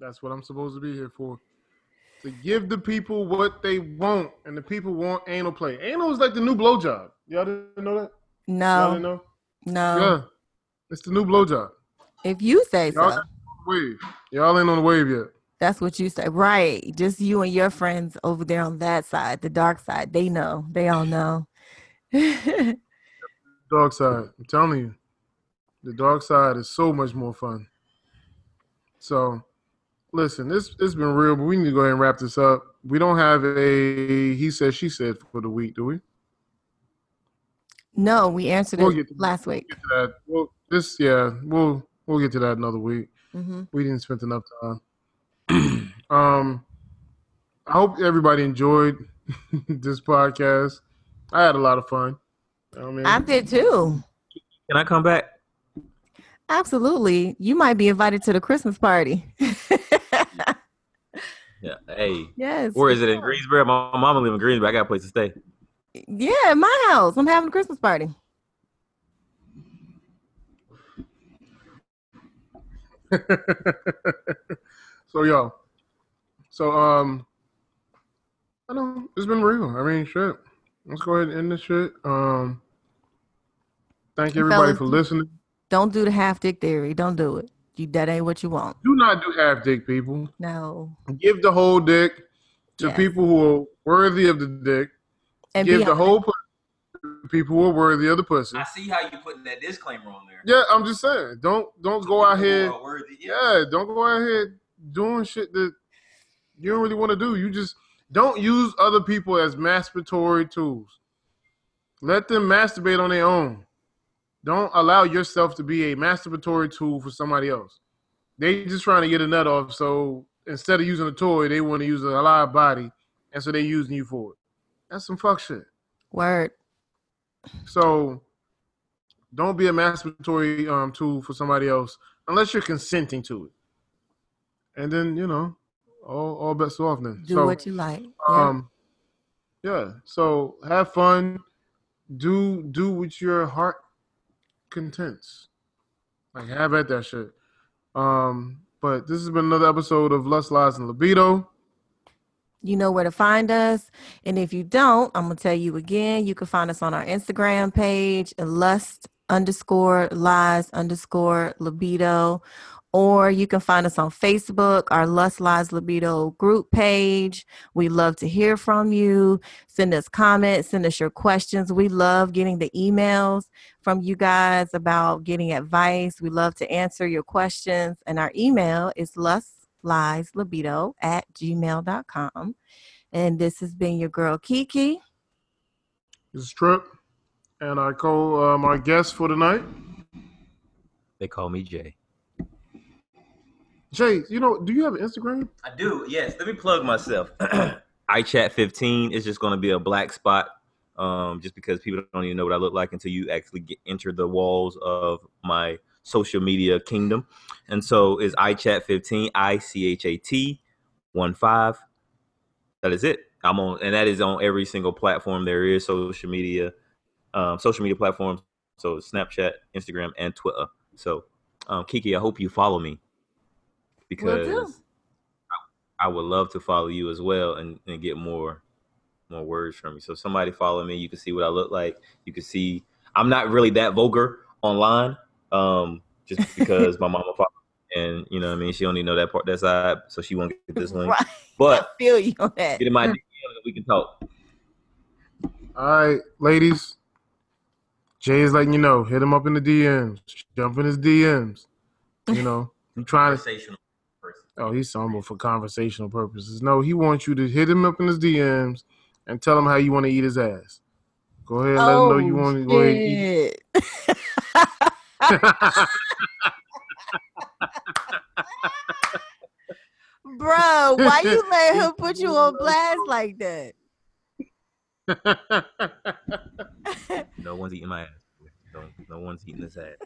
That's what I'm supposed to be here for. To give the people what they want, and the people want anal play. Anal is like the new blowjob. Y'all didn't know that? No. Y'all didn't know? No. Yeah. It's the new blowjob. If you say Y'all so. Ain't wave. Y'all ain't on the wave yet. That's what you say. Right. Just you and your friends over there on that side, the dark side. They know. They all know. Dark side. I'm telling you. The dark side is so much more fun. So... Listen, this it's been real, but we need to go ahead and wrap this up. We don't have a he said, she said for the week, do we? No, we answered we'll it to, last week. We'll get to that. We'll, this, yeah, we'll we'll get to that another week. Mm-hmm. We didn't spend enough time. um, I hope everybody enjoyed this podcast. I had a lot of fun. I mean, I did too. Can I come back? Absolutely. You might be invited to the Christmas party. Yeah. Hey. Yes. Or is it in Greensboro? My mama lives in Greensboro. I got a place to stay. Yeah, my house. I'm having a Christmas party. So y'all. So um I don't know. It's been real. I mean shit. Let's go ahead and end this shit. Um thank you everybody fellas, for listening. Don't do the half dick theory. Don't do it. You, that ain't what you want. Do not do half dick, people. No. Give the whole dick to yes. people who are worthy of the dick. And give the whole pussy to people who are worthy of the pussy. I see how you putting that disclaimer on there. Yeah, I'm just saying. Don't don't go out here. Worthy, yeah. yeah, don't go out here doing shit that you don't really want to do. You just don't use other people as masturbatory tools. Let them masturbate on their own. Don't allow yourself to be a masturbatory tool for somebody else. They just trying to get a nut off, so instead of using a toy, they want to use a live body, and so they're using you for it. That's some fuck shit. Word. So don't be a masturbatory um, tool for somebody else unless you're consenting to it. And then, you know, all, all bets off then. Do so, what you like. Um, yeah. yeah. So have fun. Do do what your heart contents. Like, have at that shit. Um, but this has been another episode of Lust, Lies, and Libido. You know where to find us. And if you don't, I'm going to tell you again, you can find us on our Instagram page, lust underscore lies underscore libido, Or you can find us on Facebook, our Lust Lies Libido group page. We love to hear from you. Send us comments, send us your questions. We love getting the emails from you guys about getting advice. We love to answer your questions. And our email is lustlieslibido at gmail dot com. And this has been your girl, Kiki. This is Trip. And I call uh, my guest for tonight. They call me Jay. Jay, you know, do you have an Instagram? I do, yes. Let me plug myself. I chat fifteen is just going to be a black spot um, just because people don't even know what I look like until you actually get, enter the walls of my social media kingdom. And so it's I chat fifteen, I C H A T one five. That is it. I'm on, and that is on every single platform there is social media. Um, social media platforms, so Snapchat, Instagram, and Twitter. So, um, Kiki, I hope you follow me because I, I would love to follow you as well and, and get more more words from you. So, if somebody follow me, you can see what I look like. You can see I'm not really that vulgar online, um, just because my mama followed me, and you know what I mean, she only know that part, that side, so she won't get this link. Right. But I feel you on that. Get in my D M and we can talk. All right, ladies. Jay is letting you know, hit him up in the D Ms, jump in his D Ms. You know, you trying to. Oh, he's humble for conversational purposes. No, he wants you to hit him up in his D Ms and tell him how you want to eat his ass. Go ahead, and oh, let him know you want to go ahead and eat. Bro, why you let her put you on blast like that? No one's eating my ass. No, no one's eating this ass.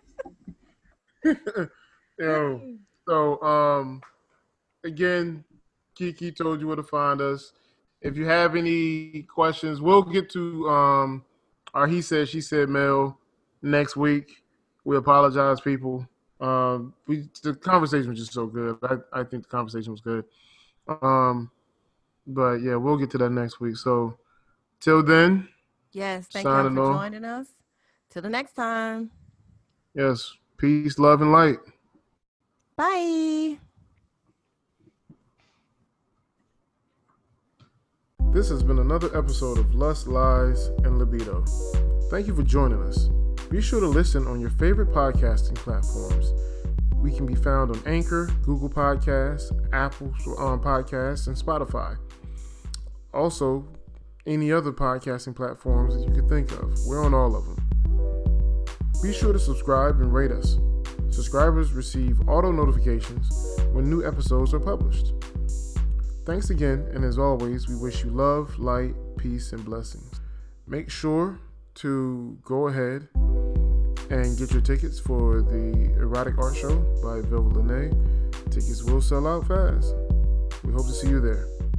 Yo, so, um, again, Kiki told you where to find us. If you have any questions, we'll get to um, our He Said, She Said mail next week. We apologize, people. Um, we the conversation was just so good. I, I think the conversation was good. Um, but yeah, we'll get to that next week. So. Till then. Yes, thank you for joining us. Till the next time. Yes, peace, love, and light. Bye. This has been another episode of Lust, Lies, and Libido. Thank you for joining us. Be sure to listen on your favorite podcasting platforms. We can be found on Anchor, Google Podcasts, Apple um, Podcasts, and Spotify. Also, any other podcasting platforms that you could think of. We're on all of them. Be sure to subscribe and rate us. Subscribers receive auto notifications when new episodes are published. Thanks again, and as always, we wish you love, light, peace, and blessings. Make sure to go ahead and get your tickets for the Erotic Art Show by Velvet Lene. Tickets will sell out fast. We hope to see you there.